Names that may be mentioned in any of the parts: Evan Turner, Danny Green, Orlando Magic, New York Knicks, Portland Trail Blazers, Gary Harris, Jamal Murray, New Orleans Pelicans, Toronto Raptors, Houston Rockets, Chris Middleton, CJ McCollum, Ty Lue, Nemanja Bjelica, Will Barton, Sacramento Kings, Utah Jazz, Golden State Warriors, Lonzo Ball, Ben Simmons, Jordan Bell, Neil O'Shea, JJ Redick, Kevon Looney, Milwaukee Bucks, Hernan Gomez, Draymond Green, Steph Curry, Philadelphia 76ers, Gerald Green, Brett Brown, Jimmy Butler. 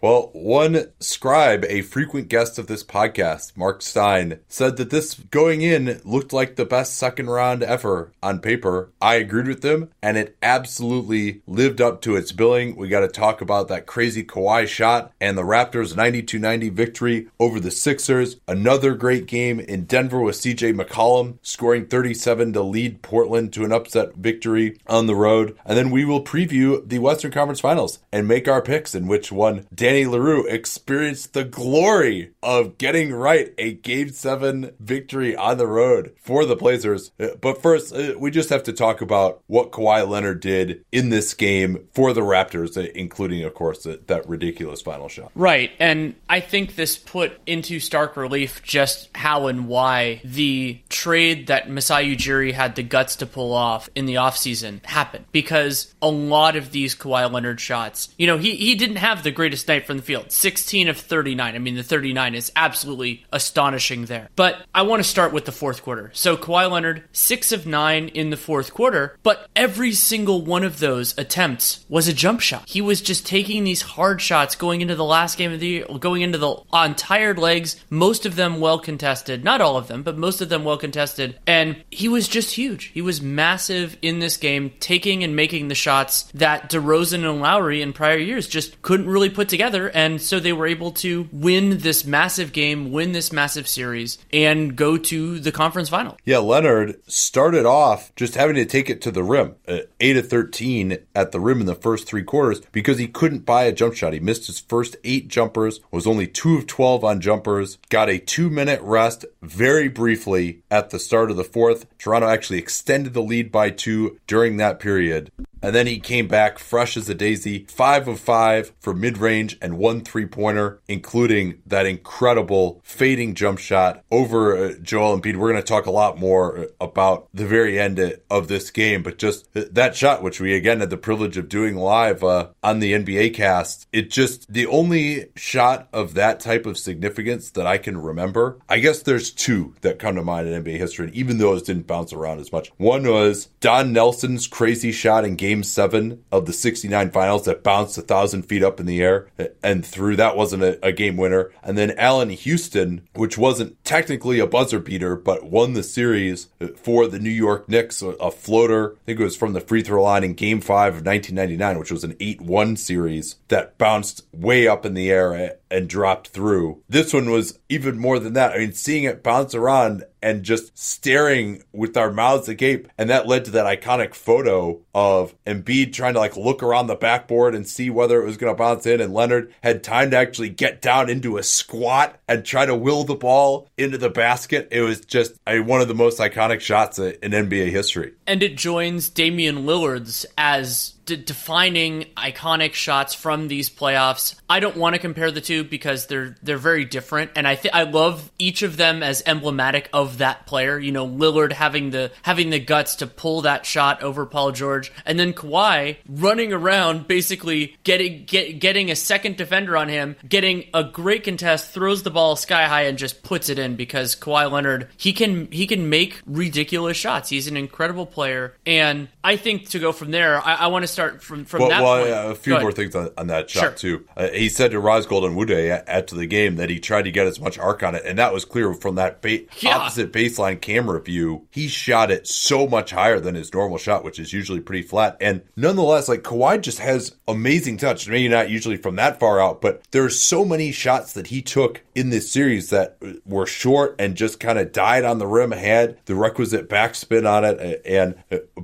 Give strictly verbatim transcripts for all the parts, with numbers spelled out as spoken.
Well, one scribe, a frequent guest of this podcast, Mark Stein, said that this going in looked like the best second round ever on paper. I agreed with him, and it absolutely lived up to its billing. We got to talk about that crazy Kawhi shot and the Raptors' ninety-two ninety victory over the Sixers. Another great game in Denver with C J McCollum scoring thirty-seven to lead Portland to an upset victory on the road. And then we will preview the Western Conference Finals and make our picks in which one Danny LaRue experienced the glory of getting right a Game seven victory on the road for the Blazers. But first, we just have to talk about what Kawhi Leonard did in this game for the Raptors, including, of course, that, that ridiculous final shot. Right, and I think this put into stark relief just how and why the trade that Masai Ujiri had the guts to pull off in the offseason happened. Because a lot of these Kawhi Leonard shots, you know, he, he didn't have the greatest night from the field, sixteen of thirty-nine. I mean, the thirty-nine is absolutely astonishing there. But I want to start with the fourth quarter. So Kawhi Leonard, six of nine in the fourth quarter, but every single one of those attempts was a jump shot. He was just taking these hard shots going into the last game of the year, going into the on tired legs, most of them well contested, not all of them, but most of them well contested, and he was just huge. He was massive in this game, taking and making the shots that DeRozan and Lowry in prior years just couldn't really put together, and so they were able to win this massive game, win this massive series, and go to the conference final. Yeah, Leonard started off just having to take it to the rim, uh, eight of thirteen at the rim in the first three quarters because he couldn't buy a jump shot. He missed his first eight jumpers, was only two of twelve on jumpers, got a two-minute rest very briefly at the start of the fourth. Toronto actually extended the lead by two during that period. And then he came back fresh as a daisy, five of five for mid-range and one three-pointer, including that incredible fading jump shot over Joel Embiid. We're going to talk a lot more about the very end of this game, but just that shot, which we again had the privilege of doing live uh, on the N B A Cast, it just the only shot of that type of significance that I can remember. I guess there's two that come to mind in N B A history, and even those didn't bounce around as much. One was Don Nelson's crazy shot in game Game seven of the sixty-nine finals that bounced a thousand feet up in the air and through. That wasn't a, a game winner. And then Allen Houston, which wasn't technically a buzzer beater, but won the series for the New York Knicks, a, a floater. I think it was from the free throw line in game five of nineteen ninety-nine, which was an eight one series that bounced way up in the air and dropped through. This one was even more than that. I mean, seeing it bounce around and just staring with our mouths agape. And that led to that iconic photo of Embiid trying to like look around the backboard and see whether it was going to bounce in. And Leonard had time to actually get down into a squat and try to will the ball into the basket. It was just I mean, one of the most iconic shots in N B A history. And it joins Damian Lillard's as defining iconic shots from these playoffs. I don't want to compare the two because they're they're very different, and I think I love each of them as emblematic of that player. You know, Lillard having the having the guts to pull that shot over Paul George, and then Kawhi running around basically getting get, getting a second defender on him, getting a great contest, throws the ball sky high and just puts it in because Kawhi Leonard, he can he can make ridiculous shots. He's an incredible player, and I think to go from there, I, I want to. Start Start from, from well, that well, point. Yeah, a few Go more ahead. Things on, on that shot, sure. too. Uh, he said to Rasgold and Wude after the game that he tried to get as much arc on it, and that was clear from that ba- yeah. opposite baseline camera view. He shot it so much higher than his normal shot, which is usually pretty flat. And nonetheless, like Kawhi just has amazing touch. Maybe not usually from that far out, but there's so many shots that he took in this series that were short and just kind of died on the rim, had the requisite backspin on it, and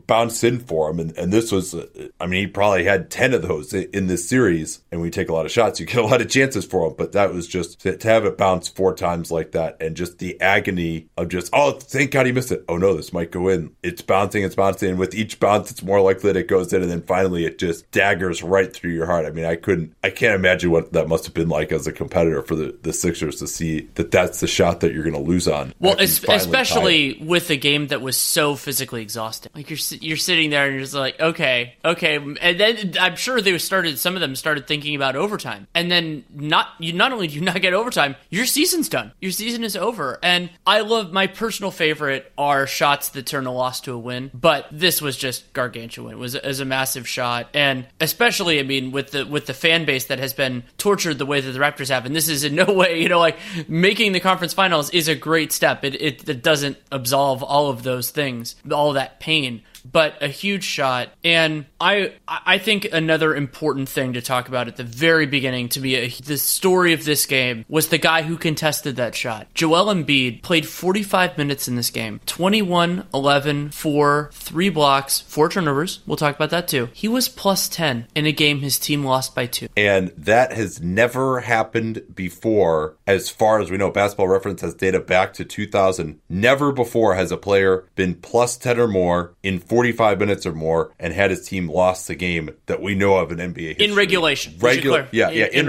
bounced in for him. And, and this was... I mean, he probably had ten of those in this series, and we take a lot of shots. You get a lot of chances for him, but that was just to have it bounce four times like that and just the agony of just, oh, thank God he missed it. Oh, no, this might go in. It's bouncing, it's bouncing. And with each bounce, it's more likely that it goes in, and then finally it just daggers right through your heart. I mean, I couldn't, I can't imagine what that must have been like as a competitor for the, the Sixers to see that that's the shot that you're going to lose on. Well, es- especially with a game that was so physically exhausting. Like, you're, you're sitting there and you're just like, okay, okay. okay. And then I'm sure they started, some of them started thinking about overtime. And then not you not only do you not get overtime, your season's done. Your season is over. And I love, my personal favorite are shots that turn a loss to a win. But this was just gargantuan. It was, it was a massive shot. And especially, I mean, with the with the fan base that has been tortured the way that the Raptors have. And this is in no way, you know, like making the conference finals is a great step. It it, it doesn't absolve all of those things, all that pain. But a huge shot, and I I think another important thing to talk about at the very beginning to be a, the story of this game was the guy who contested that shot. Joel Embiid played forty-five minutes in this game, twenty-one, eleven, four, three blocks, four turnovers. We'll talk about that too. He was plus ten in a game his team lost by two. And that has never happened before as far as we know. Basketball Reference has data back to two thousand. Never before has a player been plus ten or more in forty-five minutes or more and had his team lost the game that we know of in N B A history. In regulation. Regular, yeah, in, yeah, in, in regulation.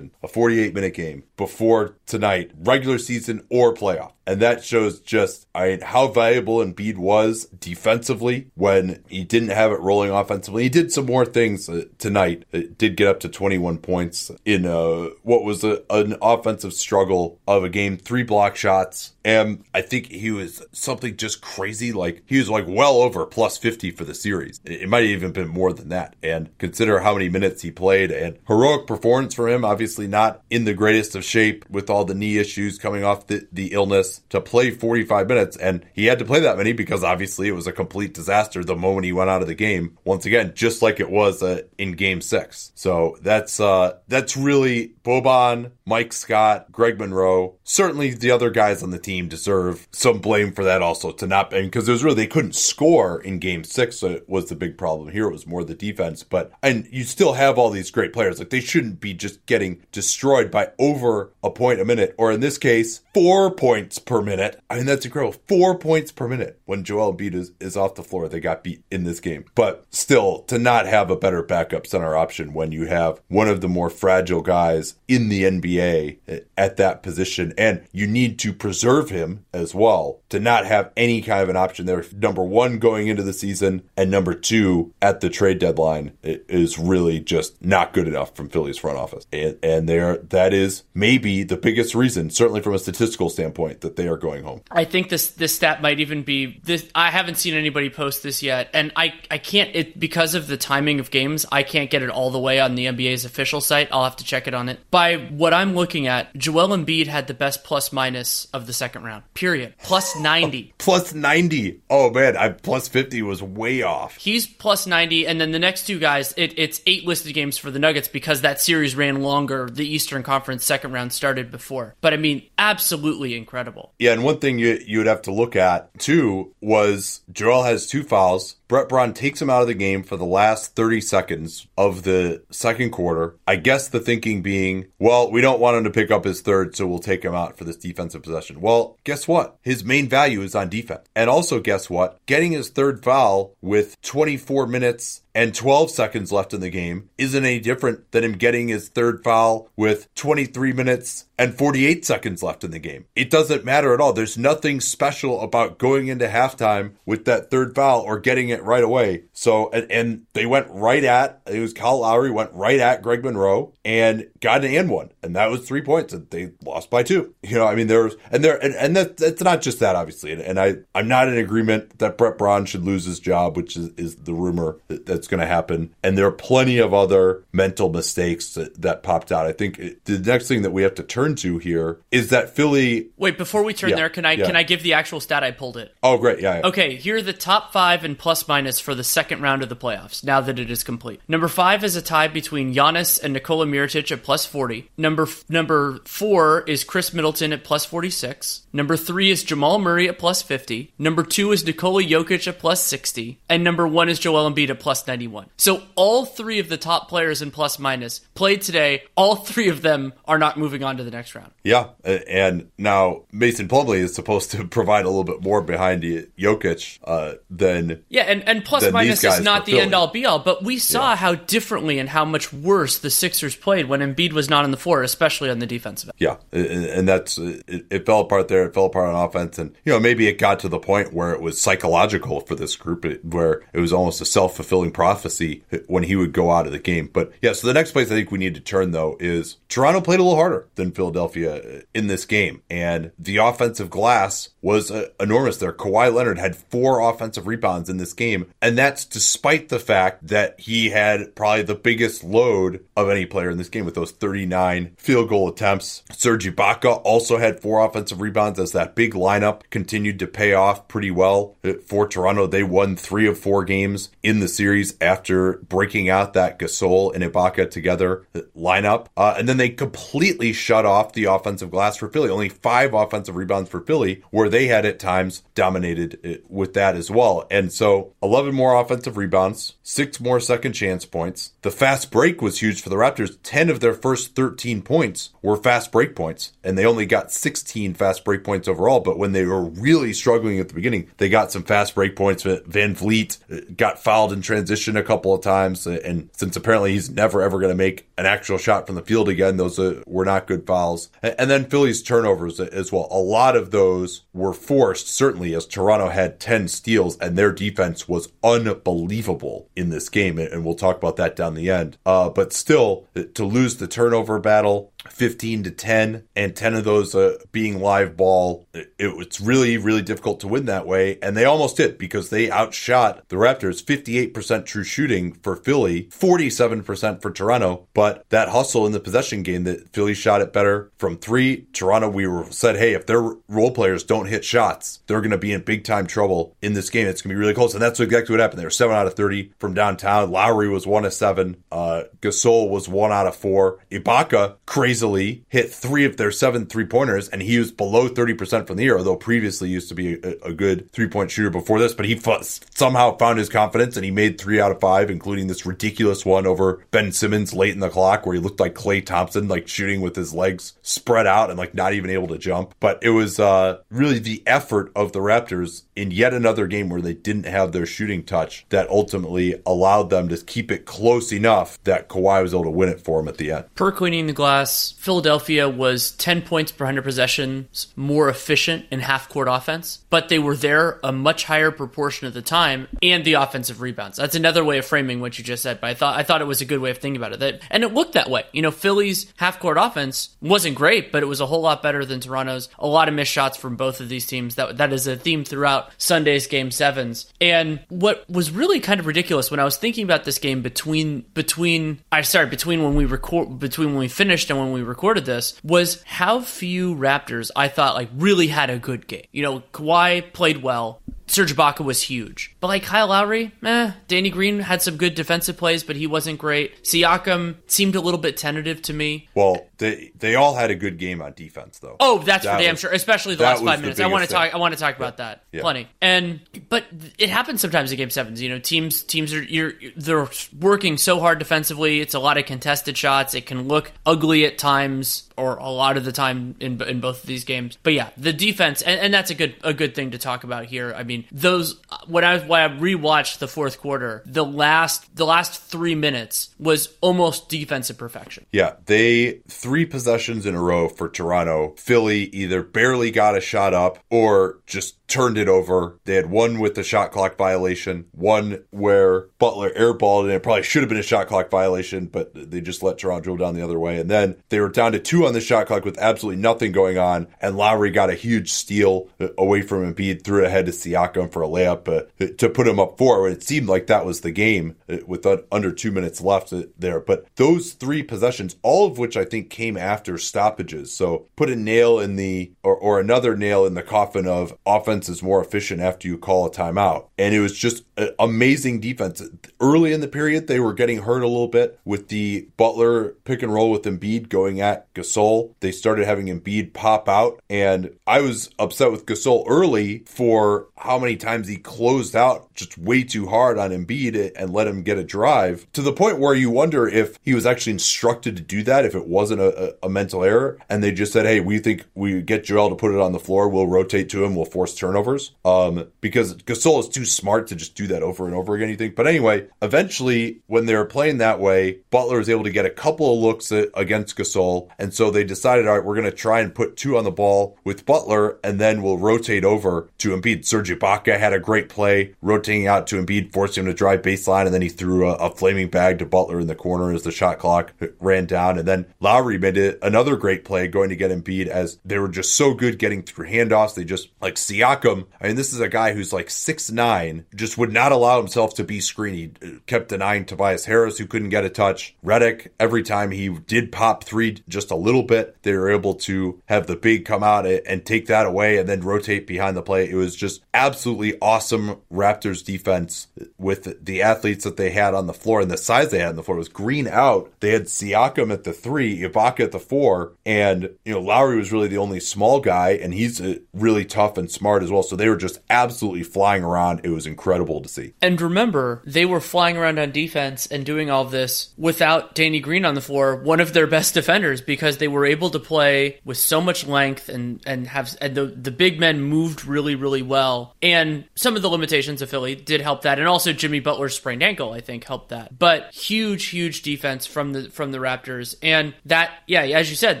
regulation. A forty-eight minute game before tonight, regular season or playoff. And that shows just I mean, how valuable Embiid was defensively when he didn't have it rolling offensively. He did some more things uh, tonight. It did get up to twenty-one points in a, what was a, an offensive struggle of a game, three block shots. And I think he was something just crazy. Like he was like well over plus fifty for the series. It might have even been more than that. And consider how many minutes he played and heroic performance for him. Obviously not in the greatest of shape with all the knee issues coming off the, the illness to play forty-five minutes. And he had to play that many because obviously it was a complete disaster the moment he went out of the game. Once again, just like it was uh, in game six. So that's, uh, that's really Boban, Mike Scott, Greg Monroe, certainly the other guys on the team deserve some blame for that also to not, and because there's really, they couldn't score in game six, so it was the big problem here. It was more the defense, but, and you still have all these great players. Like they shouldn't be just getting destroyed by over a point a minute, or in this case, four points per minute. I mean, that's incredible. Four points per minute. When Joel Embiid is, is off the floor, they got beat in this game. But still, to not have a better backup center option when you have one of the more fragile guys in the N B A at that position, and you need to preserve him as well, to not have any kind of an option there, number one going into the season and number two at the trade deadline, it is really just not good enough from Philly's front office, and, and there that is maybe the biggest reason, certainly from a statistical standpoint, that they are going home. I think this this stat might even be this. I haven't seen anybody post this yet, and I I can't it because of the timing of games. I can't get it all the way on the N B A's official site. I'll have to check it on it. By what I'm looking at, Joel Embiid had the best plus minus of the second round, period. Plus ninety. Plus ninety. Oh man, I plus fifty was way off. He's plus ninety, and then the next two guys, it, it's eight listed games for the Nuggets because that series ran longer. The Eastern Conference second round started before. But I mean, absolutely incredible. Yeah, and one thing you you would have to look at too was Joel has two fouls. Brett Braun takes him out of the game for the last thirty seconds of the second quarter. I guess the thinking being, well, we don't want him to pick up his third, so we'll take him out for this defensive possession. Well, guess what? His main value is on defense. And also, guess what? Getting his third foul with twenty-four minutes and twelve seconds left in the game isn't any different than him getting his third foul with twenty-three minutes and forty-eight seconds left in the game. It doesn't matter at all. There's nothing special about going into halftime with that third foul or getting it right away. So, and, and they went right at, it was Kyle Lowry went right at Greg Monroe and got an and one. And that was three points and they lost by two. You know, I mean, there was, and there, and, and that, that's not just that, obviously. And, and I, I'm not in agreement that Brett Braun should lose his job, which is, is the rumor that, that's going to happen, and there are plenty of other mental mistakes that, that popped out. I think it, the next thing that we have to turn to here is that Philly. Wait, before we turn yeah, there, can I yeah. can I give the actual stat? I pulled it. Oh, great, yeah, yeah. Okay, here are the top five and plus minus for the second round of the playoffs. Now that it is complete, number five is a tie between Giannis and Nikola Mirotic at plus forty. Number f- number four is Chris Middleton at plus forty six. Number three is Jamal Murray at plus fifty. Number two is Nikola Jokic at plus sixty, and number one is Joel Embiid at plus ninety. So all three of the top players in plus minus played today. All three of them are not moving on to the next. next round. Yeah, and now Mason Plumlee is supposed to provide a little bit more behind Jokic uh, than yeah, and and plus minus is not the end all be all. But we saw yeah. how differently and how much worse the Sixers played when Embiid was not in the floor, especially on the defensive end. Yeah, and that's it, it fell apart there. It fell apart on offense, and you know maybe it got to the point where it was psychological for this group, where it was almost a self-fulfilling prophecy when he would go out of the game. But yeah, so the next place I think we need to turn though is Toronto played a little harder than Philadelphia in this game, and the offensive glass was uh, enormous there. Kawhi Leonard had four offensive rebounds in this game, and that's despite the fact that he had probably the biggest load of any player in this game with those thirty-nine field goal attempts. Serge Ibaka also had four offensive rebounds as that big lineup continued to pay off pretty well for Toronto. They won three of four games in the series after breaking out that Gasol and Ibaka together lineup, uh, and then they completely shut off the offensive glass for Philly. Only five offensive rebounds for Philly, where they had at times dominated with that as well. And so eleven more offensive rebounds, six more second chance points. The fast break was huge for the Raptors. ten of their first thirteen points were fast break points, and they only got sixteen fast break points overall. But when they were really struggling at the beginning, they got some fast break points. Van Vliet got fouled in transition a couple of times, and since apparently he's never ever going to make an actual shot from the field again, those were not good fouls. And then Philly's turnovers as well. A lot of those were forced, certainly, as Toronto had ten steals, and their defense was unbelievable in this game, and we'll talk about that down the end. Uh, but still, to lose the turnover battle, fifteen to ten, and ten of those uh, being live ball, it, it's really, really difficult to win that way. And they almost did, because they outshot the Raptors. Fifty-eight percent true shooting for Philly, forty-seven percent for Toronto. But that hustle in the possession game, that Philly shot it better from three. Toronto, we were said, hey, if their role players don't hit shots, they're going to be in big time trouble in this game. It's going to be really close. And that's exactly what happened. They were seven out of thirty from downtown. Lowry was one of seven. Uh, Gasol was one out of four. Ibaka, crazy, easily hit three of their seven three-pointers, and he was below thirty percent from the year, although previously used to be a, a good three-point shooter before this. But he f- somehow found his confidence, and he made three out of five, including this ridiculous one over Ben Simmons late in the clock, where he looked like Klay Thompson, like shooting with his legs spread out and like not even able to jump. But it was uh, really the effort of the Raptors in yet another game where they didn't have their shooting touch that ultimately allowed them to keep it close enough that Kawhi was able to win it for him at the end. Percolating the glass, Philadelphia was ten points per one hundred possessions more efficient in half-court offense, but they were there a much higher proportion of the time, and the offensive rebounds. That's another way of framing what you just said, but I thought I thought it was a good way of thinking about it. That, and it looked that way. You know, Philly's half-court offense wasn't great, but it was a whole lot better than Toronto's. A lot of missed shots from both of these teams. That That is a theme throughout Sunday's Game sevens. And what was really kind of ridiculous when I was thinking about this game between, between I sorry, between when we record, between when we finished and when When we recorded this, was how few Raptors I thought like really had a good game. You know, Kawhi played well. Serge Ibaka was huge. But like Kyle Lowry, eh, Danny Green had some good defensive plays, but he wasn't great. Siakam seemed a little bit tentative to me. Well, they they all had a good game on defense, though. Oh, that's that for damn was, sure, especially the last five minutes. I want to talk I want to talk about yeah. that. Yeah. Plenty. And but it happens sometimes in game sevens, you know, teams teams are you're they're working so hard defensively. It's a lot of contested shots. It can look ugly at times, or a lot of the time in in both of these games. But yeah, the defense, and, and that's a good a good thing to talk about here. I mean, those when I when I rewatched the fourth quarter, the last the last three minutes was almost defensive perfection. Yeah, they three possessions in a row for Toronto. Philly either barely got a shot up or just turned it over. They had one with the shot clock violation, one where Butler airballed, and it probably should have been a shot clock violation, but they just let Toronto drill down the other way. And then they were down to two on the shot clock with absolutely nothing going on, and Lowry got a huge steal away from Embiid, threw it ahead to Siakam for a layup uh, to put him up four. It seemed like that was the game uh, with uh, under two minutes left uh, there. But those three possessions, all of which I think came after stoppages, so put a nail in the, or, or another nail in the coffin of offense offense is more efficient after you call a timeout. And it was just amazing defense. Early in the period, they were getting hurt a little bit with the Butler pick and roll with Embiid going at Gasol. They started having Embiid pop out, and I was upset with Gasol early for how many times he closed out just way too hard on Embiid and let him get a drive, to the point where you wonder if he was actually instructed to do that, if it wasn't a, a mental error, and they just said, hey, we think we get Joel to put it on the floor, we'll rotate to him, we'll force turnovers, um, because Gasol is too smart to just do that over and over again, you think. But anyway, eventually, when they were playing that way, Butler was able to get a couple of looks at, against Gasol, and so they decided, all right, we're going to try and put two on the ball with Butler, and then we'll rotate over to Embiid. Serge Ibaka had a great play, rotating out to Embiid, forcing him to drive baseline, and then he threw a, a flaming bag to Butler in the corner as the shot clock ran down, and then Lowry made it another great play going to get Embiid, as they were just so good getting through handoffs. They just, like Siakam, I mean, this is a guy who's like six nine, just would not allow himself to be screened. He kept denying Tobias Harris, who couldn't get a touch. Redick, every time he did pop three just a little bit, they were able to have the big come out and take that away and then rotate behind the play. It was just absolutely awesome Raptors defense with the athletes that they had on the floor and the size they had on the floor. It was Green out. They had Siakam at the three, Ibaka at the four, and, you know, Lowry was really the only small guy, and he's really tough and smart as well. So they were just absolutely flying around. It was incredible to see. And remember, they were flying around on defense and doing all this without Danny Green on the floor, one of their best defenders, because they were able to play with so much length and and have and the, the big men moved really, really well. And some of the limitations of Philly did help that. And also Jimmy Butler's sprained ankle, I think, helped that. But huge, huge defense from the from the Raptors. And that, yeah, as you said,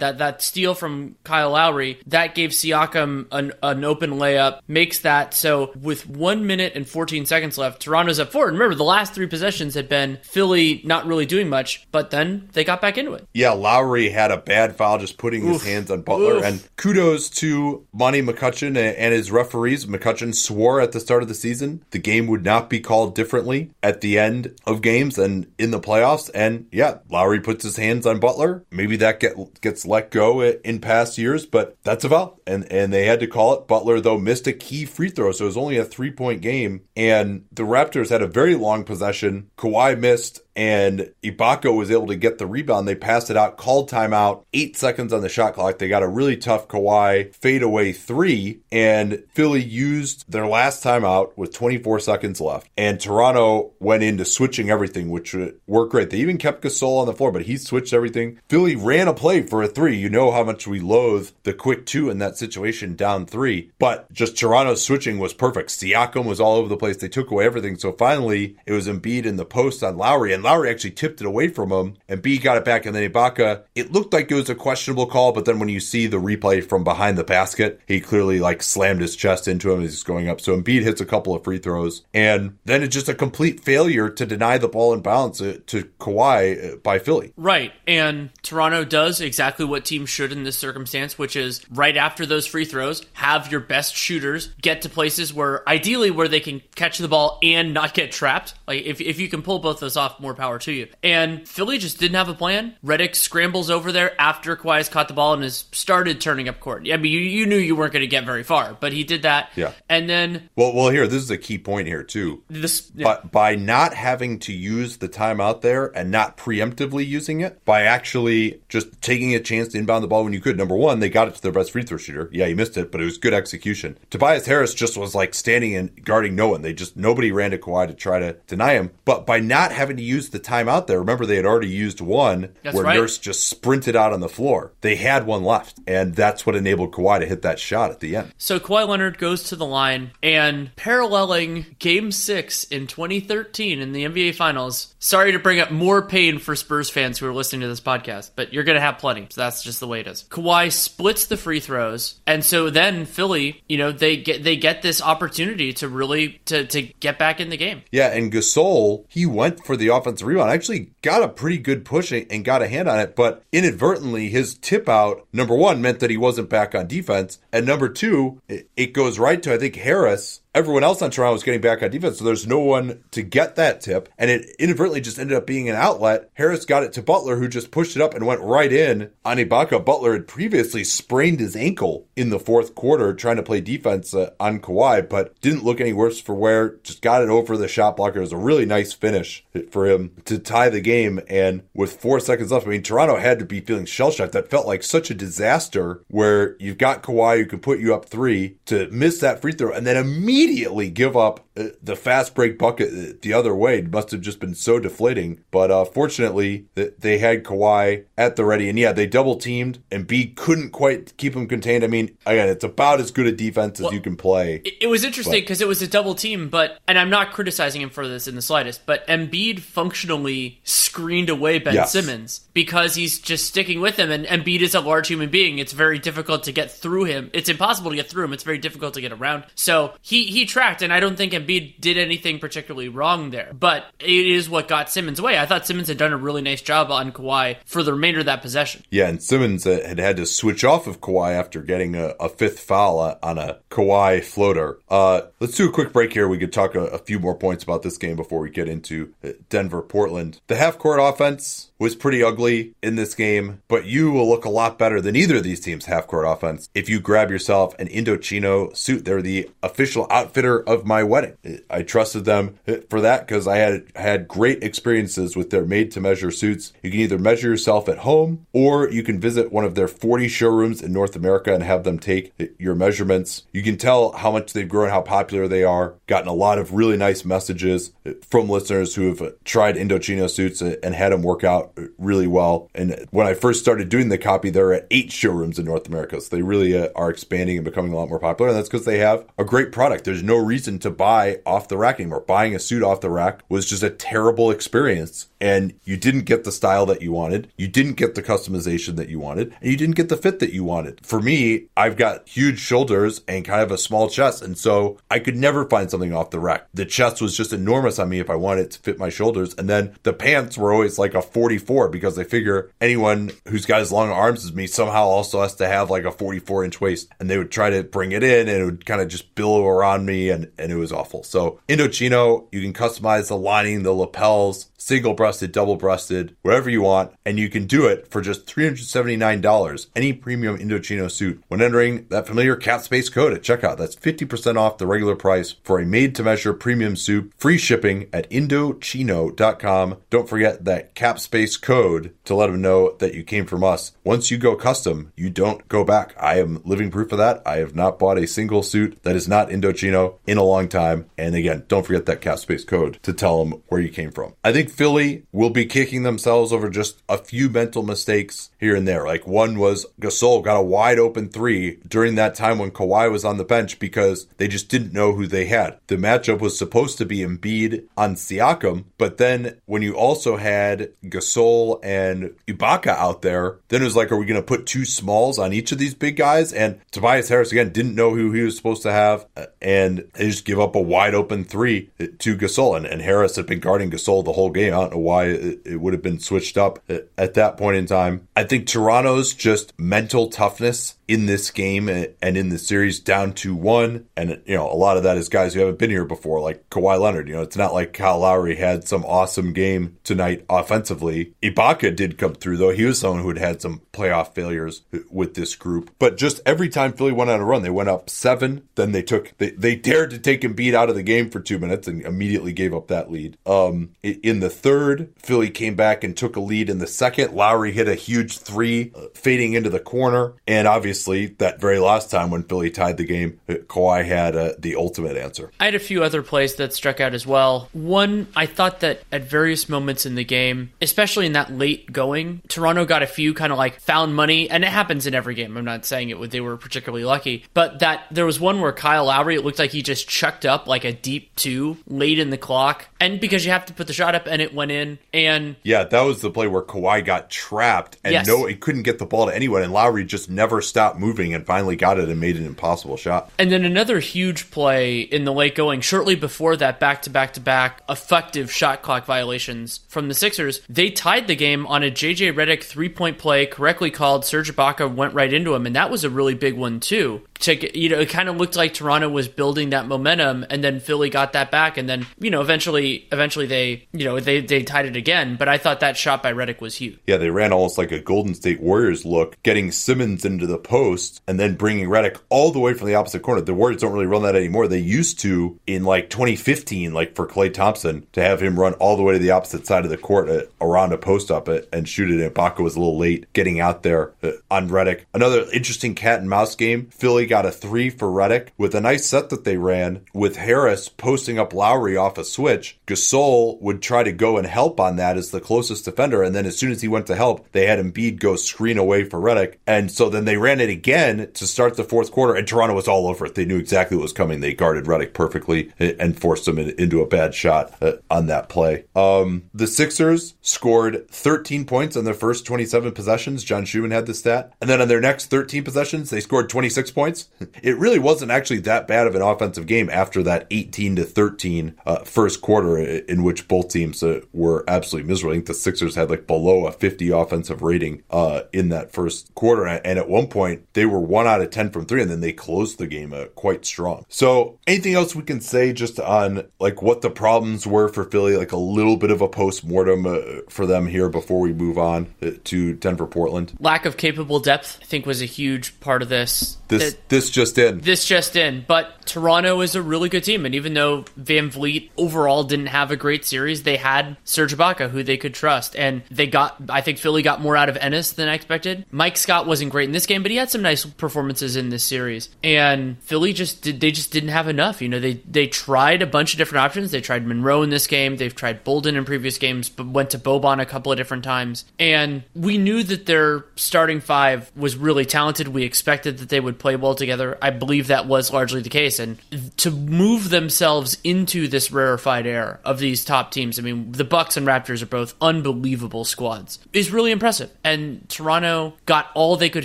that, that steal from Kyle Lowry, that gave Siakam an, an open layup, makes that. So with one minute and fourteen seconds left, Toronto's up four. And remember, the last three possessions had been Philly not really doing much, but then they got back into it. Yeah, Lowry had a bad foul, just putting Oof. his hands on Butler. Oof. And kudos to Monty McCutcheon and his referees. McCutcheon swore at the start of the season the game would not be called differently at the end of games and in the playoffs. And yeah, Lowry puts his hands on Butler. Maybe that get, gets let go in past years, but that's a foul. And, and they had to call it. Butler, though, missed a key free throw, so it was only a three-point game. And the Raptors had a very long possession. Kawhi missed, and Ibaka was able to get the rebound. They passed it out, called timeout, eight seconds on the shot clock. They got a really tough Kawhi fadeaway three, and Philly used their last timeout with twenty-four seconds left. And Toronto went into switching everything, which worked great. They even kept Gasol on the floor, but he switched everything. Philly ran a play for a three. You know how much we loathe the quick two in that situation, down three. But just Toronto's switching was perfect. Siakam was all over the place. They took away everything. So finally, it was Embiid in the post on Lowry, and Lowry actually tipped it away from him, and B got it back, and then Ibaka, it looked like it was a questionable call, but then when you see the replay from behind the basket, he clearly like slammed his chest into him as he's going up. So Embiid hits a couple of free throws, and then it's just a complete failure to deny the ball and bounce it to Kawhi by Philly. Right, and Toronto does exactly what teams should in this circumstance, which is right after those free throws, have your best shooters get to places where, ideally, where they can catch the ball and not get trapped. Like, if, if you can pull both those off, more power to you. And Philly just didn't have a plan. Redick scrambles over there after Kawhi's caught the ball and has started turning up court. I mean, you, you knew you weren't going to get very far, but he did that. Yeah. And then... Well, well, here, this is a key point here, too. This, yeah. But by not having to use the timeout there and not preemptively using it, by actually just taking a chance to inbound the ball when you could, number one, they got it to their best free throw shooter. Yeah, he missed it, but it was good execution. Tobias Harris just was like standing and guarding no one. They just... Nobody ran to Kawhi to try to deny him. But by not having to use the time out there. Remember, they had already used one. That's where right. Nurse just sprinted out on the floor. They had one left, and that's what enabled Kawhi to hit that shot at the end. So Kawhi Leonard goes to the line, and paralleling Game six in twenty thirteen in the N B A Finals, sorry to bring up more pain for Spurs fans who are listening to this podcast, but you're going to have plenty, so that's just the way it is. Kawhi splits the free throws, and so then Philly, you know, they get they get this opportunity to really, to, to get back in the game. Yeah, and Gasol, he went for the offensive rebound, actually got a pretty good push and got a hand on it, but inadvertently his tip out, number one, meant that he wasn't back on defense, and number two, it goes right to, I think, Harris everyone else on Toronto was getting back on defense, so there's no one to get that tip, and it inadvertently just ended up being an outlet. Harris got it to Butler, who just pushed it up and went right in on Ibaka. Butler had previously sprained his ankle in the fourth quarter trying to play defense uh, on Kawhi, but didn't look any worse for wear, just got it over the shot blocker. It was a really nice finish for him to tie the game, and with four seconds left, I mean, Toronto had to be feeling shell-shocked. That felt like such a disaster where you've got Kawhi who can put you up three, to miss that free throw and then immediately give up the fast break bucket the other way. It must have just been so deflating. But uh, fortunately, they had Kawhi at the ready. And yeah, they double teamed, and Embiid couldn't quite keep him contained. I mean, again, it's about as good a defense as well, you can play. It was interesting because it was a double team, but, and I'm not criticizing him for this in the slightest, but Embiid functionally screened away Ben yes. Simmons because he's just sticking with him. And Embiid is a large human being. It's very difficult to get through him. It's impossible to get through him. It's very difficult to get around. So he, he tracked, and I don't think Embiid Embiid did anything particularly wrong there, but it is what got Simmons away. I thought Simmons had done a really nice job on Kawhi for the remainder of that possession. Yeah, and Simmons had had to switch off of Kawhi after getting a, a fifth foul on a Kawhi floater. Uh, let's do a quick break here. We could talk a, a few more points about this game before we get into Denver-Portland. The half-court offense was pretty ugly in this game, but you will look a lot better than either of these teams' half-court offense if you grab yourself an Indochino suit. They're the official outfitter of my wedding. I trusted them for that because I had had great experiences with their made-to-measure suits. You can either measure yourself at home, or you can visit one of their forty showrooms in North America and have them take your measurements. You can tell how much they've grown, how popular they are. Gotten a lot of really nice messages from listeners who have tried Indochino suits and had them work out really well. And when I first started doing the copy, they're at eight showrooms in North America. So they really uh, are expanding and becoming a lot more popular. And that's because they have a great product. There's no reason to buy off the rack anymore. Buying a suit off the rack was just a terrible experience. And you didn't get the style that you wanted. You didn't get the customization that you wanted. And you didn't get the fit that you wanted. For me, I've got huge shoulders and kind of a small chest. And so I could never find something off the rack. The chest was just enormous on me if I wanted it to fit my shoulders. And then the pants were always like a forty-four because they figure anyone who's got as long arms as me somehow also has to have like a forty-four inch waist. And they would try to bring it in and it would kind of just billow around me. And, and it was awful. So Indochino, you can customize the lining, the lapels, single-breasted, double-breasted, whatever you want, and you can do it for just three hundred seventy-nine dollars. Any premium Indochino suit when entering that familiar Cat Space code at checkout. That's fifty percent off the regular price for a made-to-measure premium suit. Free shipping at Indochino dot com. Don't forget that Cap Space code to let them know that you came from us. Once you go custom, you don't go back. I am living proof of that. I have not bought a single suit that is not Indochino in a long time. And again, don't forget that Cap Space code to tell them where you came from. I think Philly will be kicking themselves over just a few mental mistakes here and there. Like one was Gasol got a wide open three during that time when Kawhi was on the bench because they just didn't know who they had. The matchup was supposed to be Embiid on Siakam, but then when you also had Gasol and Ibaka out there, then it was like, are we going to put two smalls on each of these big guys? And Tobias Harris, again, didn't know who he was supposed to have, and they just give up a wide open three to Gasol. And, and Harris had been guarding Gasol the whole game. game. I don't know why it would have been switched up at that point in time. I think Toronto's just mental toughness in this game and in the series down to one. And, you know, a lot of that is guys who haven't been here before, like Kawhi Leonard. You know, it's not like Kyle Lowry had some awesome game tonight offensively. Ibaka did come through, though. He was someone who had had some playoff failures with this group. But just every time Philly went on a run, they went up seven. Then they took, they, they dared to take Embiid out of the game for two minutes and immediately gave up that lead. Um, in the third, Philly came back and took a lead in the second. Lowry hit a huge three fading into the corner. And obviously, that very last time when Philly tied the game, Kawhi had uh, the ultimate answer. I had a few other plays that struck out as well. One, I thought that at various moments in the game, especially in that late going, Toronto got a few kind of like found money, and it happens in every game. I'm not saying it they were particularly lucky, but that there was one where Kyle Lowry, it looked like he just chucked up like a deep two late in the clock, and because you have to put the shot up, and it went in. And yeah, that was the play where Kawhi got trapped, and yes. no, he couldn't get the ball to anyone, and Lowry just never stopped moving and finally got it and made an impossible shot. And then another huge play in the late going, shortly before that back-to-back-to-back effective shot clock violations from the Sixers. They tied the game on a J J Redick three-point play, correctly called. Serge Ibaka went right into him, and that was a really big one too. to, you know, it kind of looked like Toronto was building that momentum, and then Philly got that back, and then, you know, eventually eventually they, you know, they, they tied it again. But I thought that shot by Redick was huge. Yeah, they ran almost like a Golden State Warriors look, getting Simmons into the post and then bringing Redick all the way from the opposite corner. The Warriors don't really run that anymore. They used to in like twenty fifteen, like for Klay Thompson, to have him run all the way to the opposite side of the court uh, around a post up it and shoot it. Ibaka was a little late getting out there uh, on Redick. Another interesting cat and mouse game. Philly got a three for Redick with a nice set that they ran with Harris posting up Lowry off a switch. Gasol would try to go and help on that as the closest defender, and then as soon as he went to help, they had Embiid go screen away for Redick, and so then they ran it again to start the fourth quarter, and Toronto was all over it. They knew exactly what was coming. They guarded Redick perfectly and forced him in, into a bad shot uh, on that play. Um, the Sixers scored thirteen points on their first twenty-seven possessions. John Schumann had the stat, and then on their next thirteen possessions, they scored twenty-six points. It really wasn't actually that bad of an offensive game after that eighteen to thirteen uh, first quarter in which both teams uh, were absolutely miserable. I think the Sixers had like below a fifty offensive rating uh, in that first quarter. And at one point, they were one out of ten from three, and then they closed the game uh, quite strong. So anything else we can say just on like what the problems were for Philly, like a little bit of a post-mortem uh, for them here before we move on to Denver-Portland? Lack of capable depth, I think, was a huge part of this. This that- This just in. This just in. But Toronto is a really good team. And even though Van Vliet overall didn't have a great series, they had Serge Ibaka, who they could trust. And they got, I think Philly got more out of Enes than I expected. Mike Scott wasn't great in this game, but he had some nice performances in this series. And Philly just did, they just didn't have enough. You know, they, they tried a bunch of different options. They tried Monroe in this game. They've tried Bolden in previous games, but went to Boban a couple of different times. And we knew that their starting five was really talented. We expected that they would play well together. I believe that was largely the case, and to move themselves into this rarefied air of these top teams, I mean, the Bucks and Raptors are both unbelievable squads, is really impressive. And Toronto got all they could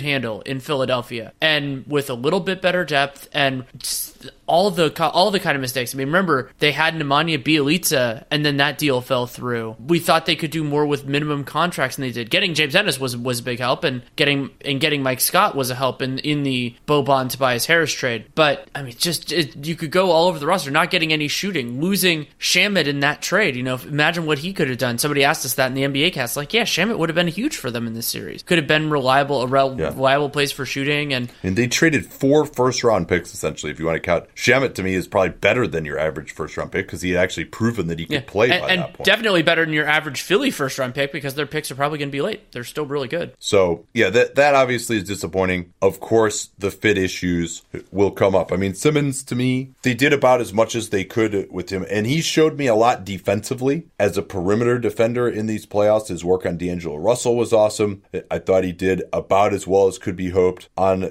handle in Philadelphia, and with a little bit better depth and all the all the kind of mistakes. I mean, remember, they had Nemanja Bjelica, and then that deal fell through. We thought they could do more with minimum contracts than they did. Getting James Ennis was was a big help, and getting and getting Mike Scott was a help in, in the Boban Tobias Harris trade. But, I mean, just it, you could go all over the roster, not getting any shooting, losing Shamet in that trade. You know, imagine what he could have done. Somebody asked us that in the N B A cast. Like, yeah, Shamet would have been huge for them in this series. Could have been reliable, a rel- yeah. reliable place for shooting. And, and they traded four first-round picks, essentially, if you want to count. Shamet, to me, is probably better than your average first-round pick because he had actually proven that he could yeah. play and, by and that point. Definitely better than your average Philly first-round pick because their picks are probably going to be late. They're still really good. So, yeah, that, that obviously is disappointing. Of course, the fit issues will come up. I mean, Simmons, to me, they did about as much as they could with him, and he showed me a lot defensively as a perimeter defender in these playoffs. His work on D'Angelo Russell was awesome. I thought he did about as well as could be hoped on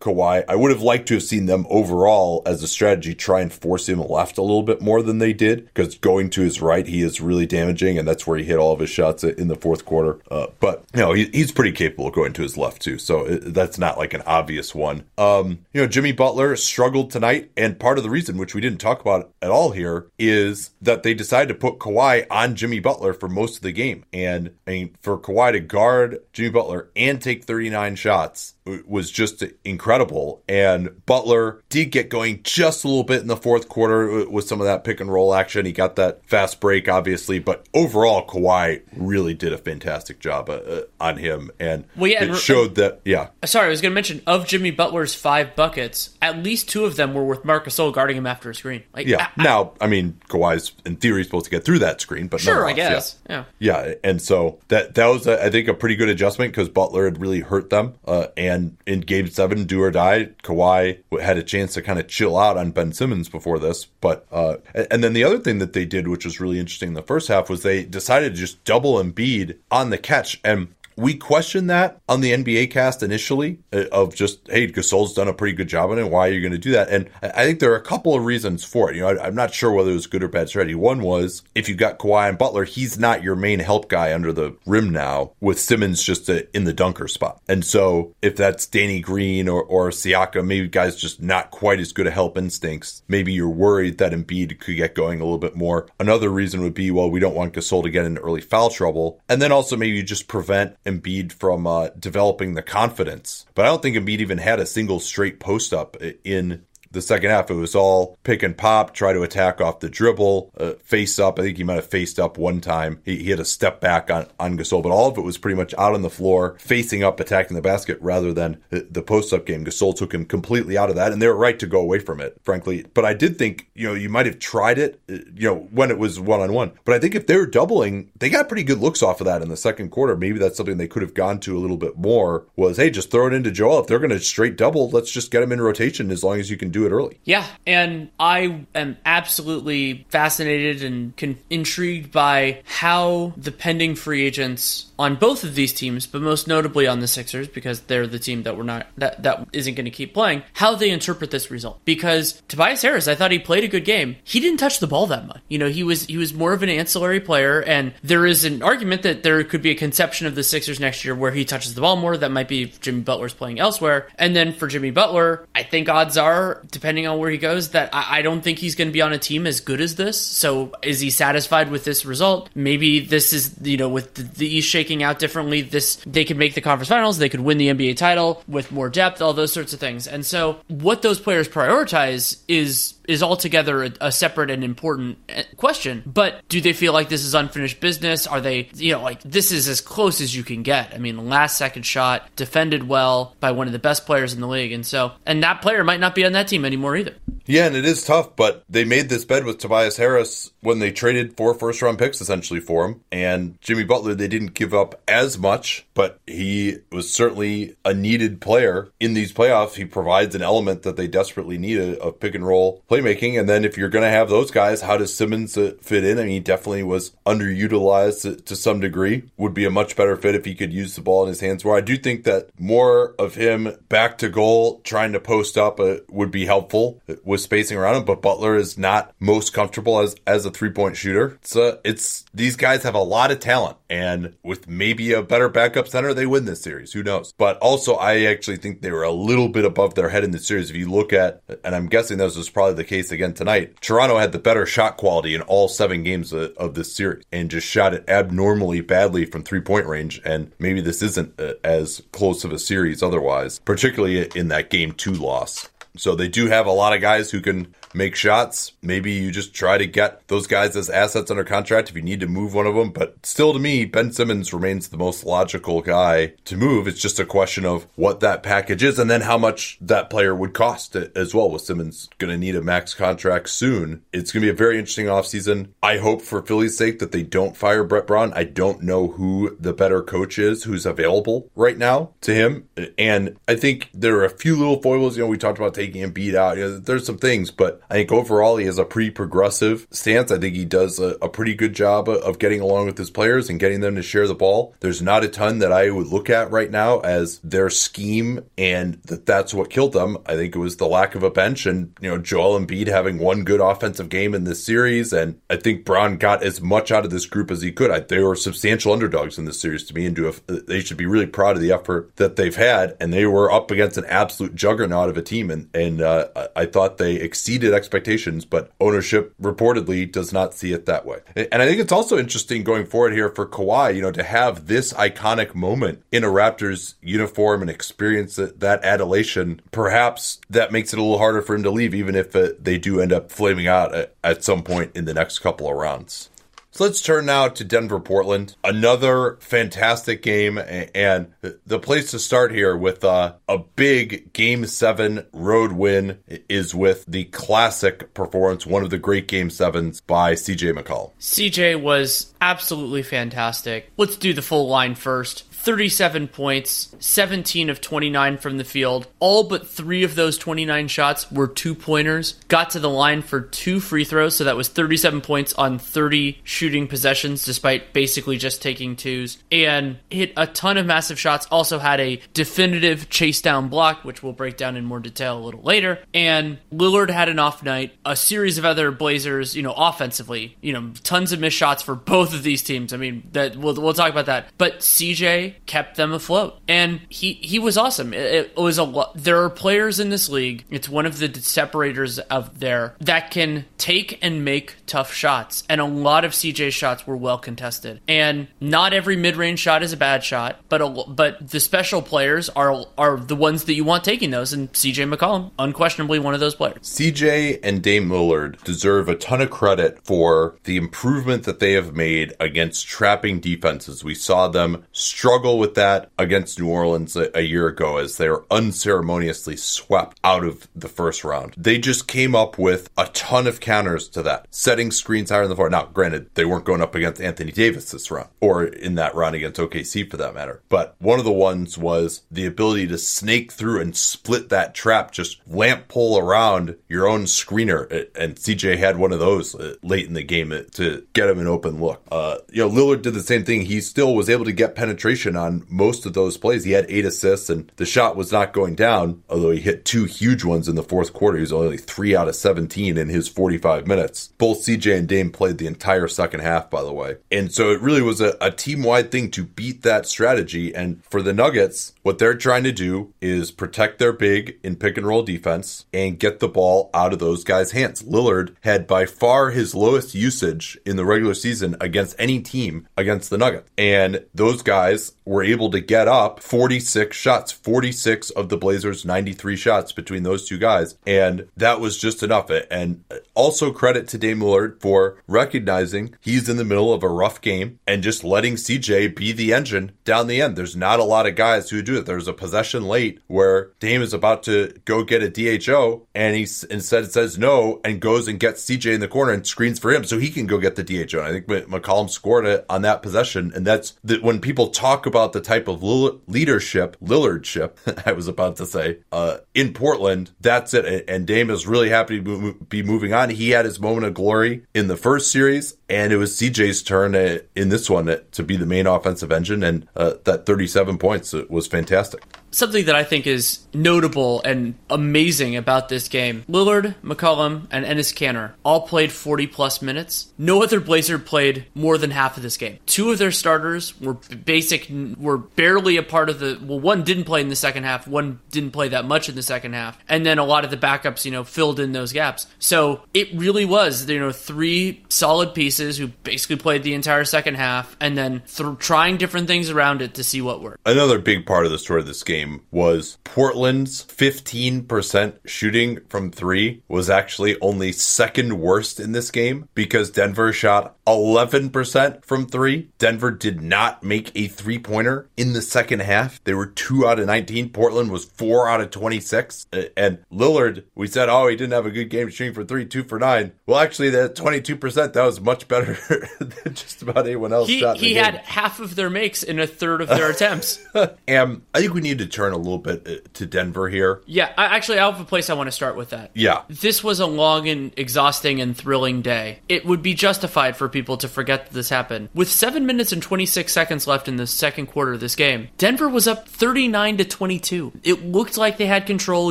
Kawhi. I would have liked to have seen them overall as a strategy try and force him left a little bit more than they did, because going to his right, he is really damaging, and that's where he hit all of his shots in the fourth quarter. Uh, but, you know, he, he's pretty capable of going to his left, too, so it, that's not like an obvious one. Um, you know, Jimmy Butler struggled tonight, and part of the reason, which we didn't talk about at all here, is that they decided to put Kawhi on Jimmy Butler for most of the game. And, I mean, for Kawhi to guard Jimmy Butler and take thirty-nine shots was just incredible. And Butler did get going just a little bit in the fourth quarter with some of that pick and roll action. He got that fast break, obviously, but overall Kawhi really did a fantastic job uh, on him, and well, yeah, it and, showed that yeah sorry I was going to mention, of Jimmy Butler's five buckets, at least two of them were with Marc Gasol guarding him after a screen. Like, yeah I, now I mean Kawhi's in theory supposed to get through that screen, but sure I guess yeah. yeah yeah and so that that was I think a pretty good adjustment, because Butler had really hurt them uh, and And in game seven, do or die, Kawhi had a chance to kind of chill out on Ben Simmons before this. But uh, and then the other thing that they did, which was really interesting in the first half, was they decided to just double Embiid on the catch. And we questioned that on the N B A cast initially of just, hey, Gasol's done a pretty good job on it. Why are you going to do that? And I think there are a couple of reasons for it. You know, I, I'm not sure whether it was good or bad strategy. One was, if you got Kawhi and Butler, he's not your main help guy under the rim now, with Simmons just a, in the dunker spot. And so if that's Danny Green or, or Siaka, maybe guys just not quite as good at help instincts. Maybe you're worried that Embiid could get going a little bit more. Another reason would be, well, we don't want Gasol to get into early foul trouble. And then also maybe you just prevent Embiid from uh, developing the confidence. But I don't think Embiid even had a single straight post up in the second half. It was all pick and pop, try to attack off the dribble, uh, face up. I think he might have faced up one time. He, he had a step back on, on Gasol, but all of it was pretty much out on the floor, facing up, attacking the basket rather than the, the post-up game. Gasol took him completely out of that, and they were right to go away from it, frankly. But I did think, you know, you might have tried it, you know, when it was one-on-one. But I think if they were doubling, they got pretty good looks off of that in the second quarter. Maybe that's something they could have gone to a little bit more was, hey, just throw it into Joel. If they're going to straight double, let's just get him in rotation as long as you can do it early. Yeah, and I am absolutely fascinated and con- intrigued by how the pending free agents on both of these teams, but most notably on the Sixers, because they're the team that we're not that that isn't going to keep playing, how they interpret this result. Because Tobias Harris, I thought he played a good game. He didn't touch the ball that much. You know, he was he was more of an ancillary player, and there is an argument that there could be a conception of the Sixers next year where he touches the ball more. That might be if Jimmy Butler's playing elsewhere. And then for Jimmy Butler, I think odds are, depending on where he goes, that I don't think he's going to be on a team as good as this. So is he satisfied with this result? Maybe this is, you know, with the East shaking out differently, this they could make the conference finals, they could win the N B A title with more depth, all those sorts of things. And so what those players prioritize is is altogether a, a separate and important question. But do they feel like this is unfinished business? Are they, you know, like this is as close as you can get? I mean, last second shot, defended well by one of the best players in the league. And so, and that player might not be on that team anymore either. Yeah, and it is tough, but they made this bed with Tobias Harris when they traded four first-round picks essentially for him. And Jimmy Butler, they didn't give up as much, but he was certainly a needed player in these playoffs. He provides an element that they desperately need, a, a pick-and-roll playmaking. And then if you're going to have those guys, how does Simmons uh, fit in? I mean, he definitely was underutilized to, to some degree. Would be a much better fit if he could use the ball in his hands. Where I do think that more of him back to goal, trying to post up, uh, would be helpful with spacing around him. But Butler is not most comfortable as, as a three-point shooter. So it's, these guys have a lot of talent, and with maybe a better backup center, they win this series. Who knows? But also, I actually think they were a little bit above their head in the series. If you look at, and I'm guessing this was probably the case again tonight, Toronto had the better shot quality in all seven games of, of this series and just shot it abnormally badly from three-point range. And maybe this isn't as close of a series otherwise, particularly in that game two loss. So they do have a lot of guys who can make shots. Maybe you just try to get those guys as assets under contract if you need to move one of them. But still, to me, Ben Simmons remains the most logical guy to move. It's just a question of what that package is and then how much that player would cost as well. With Simmons going to need a max contract soon, it's going to be a very interesting offseason. I hope for Philly's sake that they don't fire Brett Brown. I don't know who the better coach is who's available right now to him. And I think there are a few little foibles. You know, we talked about taking Embiid out. You know, there's some things, but I think overall he has a pretty progressive stance. I think he does a, a pretty good job of getting along with his players and getting them to share the ball. There's not a ton that I would look at right now as their scheme and that that's what killed them. I think it was the lack of a bench and, you know, Joel Embiid having one good offensive game in this series. And I think Braun got as much out of this group as he could. I, they were substantial underdogs in this series to me, and do a, they should be really proud of the effort that they've had. And they were up against an absolute juggernaut of a team. And, and uh, I thought they exceeded expectations, but ownership reportedly does not see it that way. And I think it's also interesting going forward here for Kawhi, you know, to have this iconic moment in a Raptors uniform and experience that, that adulation. Perhaps that makes it a little harder for him to leave, even if uh, they do end up flaming out at, at some point in the next couple of rounds. So let's turn now to Denver-Portland. Another fantastic game, and the place to start here with uh, a big Game seven road win is with the classic performance, one of the great Game sevens by C J McCollum. C J was absolutely fantastic. Let's do the full line first. thirty-seven points, seventeen of twenty-nine from the field. All but three of those twenty-nine shots were two-pointers. Got to the line for two free throws, so that was thirty-seven points on thirty shooting possessions, despite basically just taking twos. And hit a ton of massive shots. Also had a definitive chase-down block, which we'll break down in more detail a little later. And Lillard had an off night. A series of other Blazers, you know, offensively, you know, tons of missed shots for both of these teams. I mean, that we'll, we'll talk about that. But C J Murray kept them afloat, and he he was awesome. It, it was a lot. There are players in this league, it's one of the separators out there, that can take and make tough shots, and a lot of C J's shots were well contested, and not every mid-range shot is a bad shot, but a, but the special players are are the ones that you want taking those, and C J McCollum unquestionably one of those players. C J and Dame Lillard deserve a ton of credit for the improvement that they have made against trapping defenses. We saw them struggle with that against New Orleans a, a year ago as they were unceremoniously swept out of the first round. They just came up with a ton of counters to that, setting screens higher in the floor. Now, granted, they weren't going up against Anthony Davis this round, or in that round against O K C for that matter. But one of the ones was the ability to snake through and split that trap, just lamp pole around your own screener. And C J had one of those late in the game to get him an open look. Uh, you know, Lillard did the same thing. He still was able to get penetration on most of those plays. He had eight assists, and the shot was not going down, although he hit two huge ones in the fourth quarter. He was only like three out of seventeen in his forty-five minutes. Both C J and Dame played the entire second half, by the way. And so it really was a, a team-wide thing to beat that strategy. And for the Nuggets, what they're trying to do is protect their big in pick-and-roll defense and get the ball out of those guys' hands. Lillard had by far his lowest usage in the regular season against any team against the Nuggets. And those guys were able to get up forty-six shots, forty-six of the Blazers' ninety-three shots between those two guys. And that was just enough. And also credit to Dame Lillard for recognizing he's in the middle of a rough game and just letting C J be the engine down the end. There's not a lot of guys who do it. There's a possession late where Dame is about to go get a D H O, and he instead says no and goes and gets C J in the corner and screens for him so he can go get the D H O. And I think McCollum scored it on that possession. And that's that when people talk about the type of Lillard leadership, Lillardship, I was about to say, uh, in Portland, that's it. And Dame is really happy to be moving on. He had his moment of glory in the first series, and it was C J's turn in this one to be the main offensive engine. And uh, that thirty-seven points was fantastic. Something that I think is notable and amazing about this game, Lillard, McCollum, and Enes Kanter all played forty-plus minutes. No other Blazer played more than half of this game. Two of their starters were basic, were barely a part of the... Well, one didn't play in the second half, one didn't play that much in the second half, and then a lot of the backups, you know, filled in those gaps. So it really was, you know, three solid pieces who basically played the entire second half, and then th- trying different things around it to see what worked. Another big part of the story of this game was Portland's fifteen percent shooting from three was actually only second worst in this game because Denver shot eleven percent from three. Denver did not make a three-pointer in the second half. They were two out of nineteen. Portland was four out of twenty-six. And Lillard, we said, oh, he didn't have a good game shooting for three, two for nine. Well, actually, that twenty-two percent, that was much better than just about anyone else. He, shot in he the had game. Half of their makes in a third of their attempts. And I think we need to turn a little bit to Denver here. Yeah, I, actually, I have a place I want to start with that. Yeah. This was a long and exhausting and thrilling day. It would be justified for people people to forget that this happened. With seven minutes and twenty-six seconds left in the second quarter of this game, Denver was up thirty-nine to twenty-two. It looked like they had control.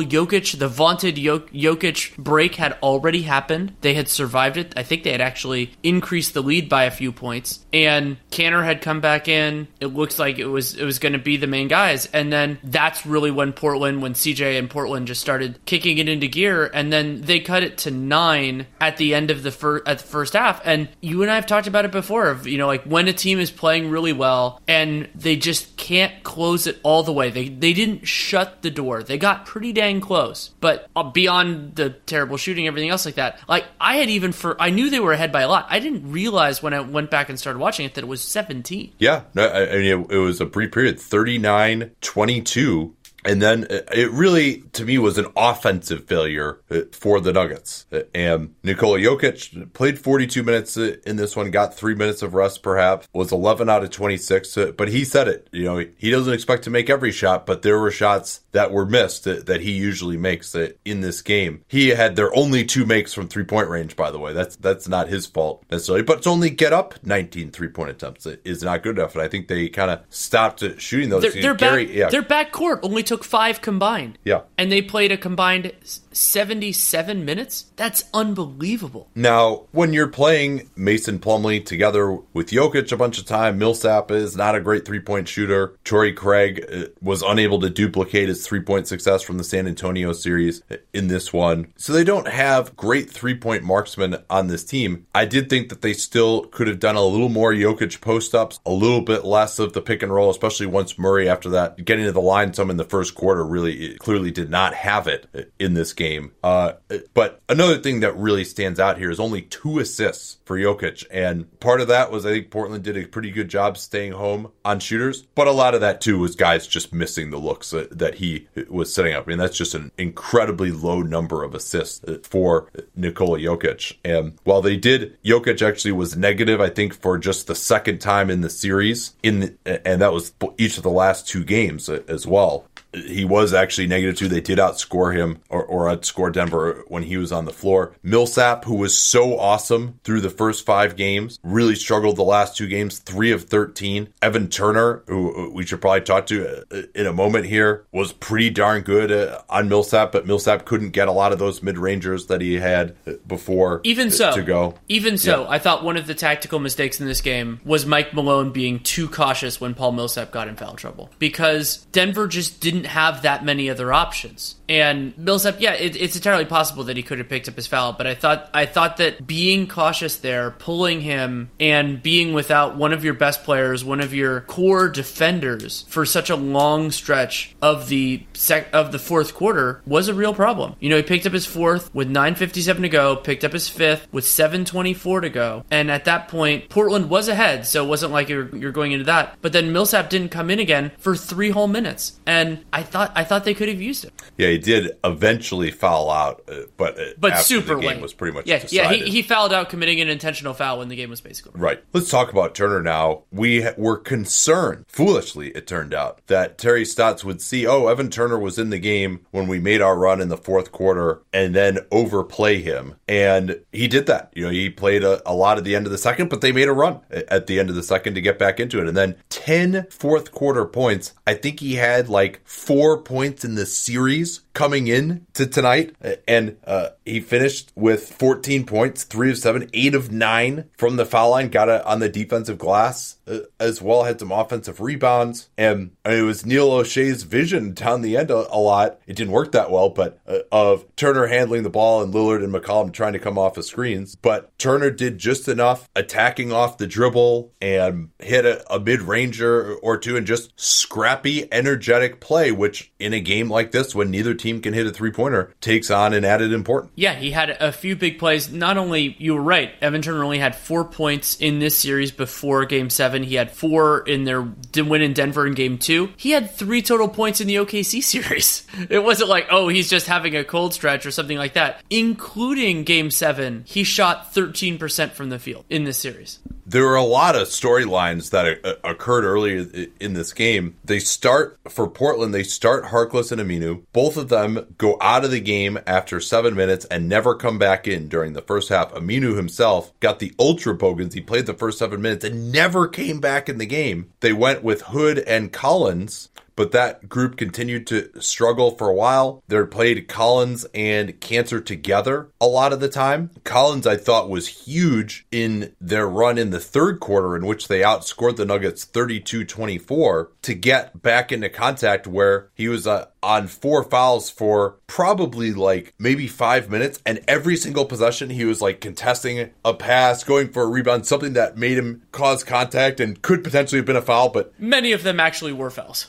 Jokic, the vaunted Jok- Jokic break had already happened. They had survived it. I think they had actually increased the lead by a few points. And Kanter had come back in. It looks like it was it was going to be the main guys. And then that's really when Portland, when C J and Portland just started kicking it into gear. And then they cut it to nine at the end of the first at the first half. And you and I I've talked about it before of, you know, like when a team is playing really well and they just can't close it all the way. They they didn't shut the door. They got pretty dang close, but beyond the terrible shooting, everything else like that. Like I had even for I knew they were ahead by a lot. I didn't realize when I went back and started watching it that it was seventeen. Yeah, no, I, I mean it, it was a brief period, thirty-nine twenty-two. And then it really, to me, was an offensive failure for the Nuggets. And Nikola Jokic played forty-two minutes in this one, got three minutes of rest perhaps, was eleven out of twenty-six. But he said it, you know, he doesn't expect to make every shot, but there were shots that were missed that he usually makes in this game. He had their only two makes from three-point range, by the way. That's that's not his fault necessarily, but it's only get up nineteen three-point attempts. It is not good enough. And I think they kind of stopped shooting those. Their, their, Gary, back, yeah. their backcourt only took took five combined. Yeah. And they played a combined seventy-seven minutes. That's unbelievable. Now, when you're playing Mason Plumlee together with Jokic a bunch of time, Millsap is not a great three-point shooter. Torrey Craig was unable to duplicate his three-point success from the San Antonio series in this one. So they don't have great three-point marksmen on this team. I did think that they still could have done a little more Jokic post-ups, a little bit less of the pick and roll, especially once Murray, after that, getting to the line some in the first quarter, really clearly did not have it in this game. Uh, but another thing that really stands out here is only two assists for Jokic. And part of that was, I think Portland did a pretty good job staying home on shooters, but a lot of that too was guys just missing the looks that, that he was setting up. I mean, that's just an incredibly low number of assists for Nikola Jokic. And while they did, Jokic actually was negative, I think, for just the second time in the series, in the, and that was each of the last two games as well. He was actually negative two. They did outscore him or, or outscore Denver when he was on the floor. Millsap, who was so awesome through the first five games, really struggled the last two games, three of thirteen. Evan Turner, who we should probably talk to in a moment here, was pretty darn good on Millsap, but Millsap couldn't get a lot of those mid-rangers that he had before even so, to go. Even so, yeah. I thought one of the tactical mistakes in this game was Mike Malone being too cautious when Paul Millsap got in foul trouble, because Denver just didn't have that many other options. And Millsap, yeah, it, it's entirely possible that he could have picked up his foul, but I thought I thought that being cautious there, pulling him, and being without one of your best players, one of your core defenders for such a long stretch of the sec- of the fourth quarter was a real problem. You know, he picked up his fourth with nine fifty-seven to go, picked up his fifth with seven twenty-four to go, and at that point, Portland was ahead, so it wasn't like you're, you're going into that. But then Millsap didn't come in again for three whole minutes, and I thought I thought they could have used it. Yeah. Did eventually foul out, uh, but uh, but after super the game late. Was pretty much yeah decided. yeah he, he fouled out, committing an intentional foul when the game was basically over. Right. Let's talk about Turner now. We ha- were concerned, foolishly it turned out, that Terry Stotts would see, oh, Evan Turner was in the game when we made our run in the fourth quarter, and then overplay him, and he did that. You know, he played a, a lot at the end of the second, but they made a run at the end of the second to get back into it, and then ten fourth quarter points. I think he had like four points in the series coming in to tonight, and uh, he finished with fourteen points, three of seven, eight of nine from the foul line, got it on the defensive glass uh, as well, had some offensive rebounds, and I mean, it was Neil O'Shea's vision down the end a, a lot. It didn't work that well, but uh, of Turner handling the ball and Lillard and McCollum trying to come off of screens, but Turner did just enough, attacking off the dribble and hit a, a mid-ranger or two, and just scrappy, energetic play, which in a game like this when neither team can hit a three-pointer takes on an added importance. Yeah, he had a few big plays. Not only, you were right, Evan Turner only had four points in this series before game seven. He had four in their win in Denver in game two. He had three total points in the O K C series. It wasn't like, oh, he's just having a cold stretch or something like that. Including game seven, he shot thirteen percent from the field in this series. There were a lot of storylines that occurred earlier in this game. They start, for Portland, they start Harkless and Aminu. Both of them go out of the game after seven minutes and never come back in during the first half. Aminu himself got the ultra bogans. He played the first seven minutes and never came back in the game. They went with Hood and Collins, but that group continued to struggle for a while. They played Collins and Kanter together a lot of the time. Collins, I thought, was huge in their run in the third quarter, in which they outscored the Nuggets thirty-two twenty-four to get back into contact, where he was uh, on four fouls for probably like maybe five minutes. And every single possession, he was like contesting a pass, going for a rebound, something that made him cause contact and could potentially have been a foul. But many of them actually were fouls.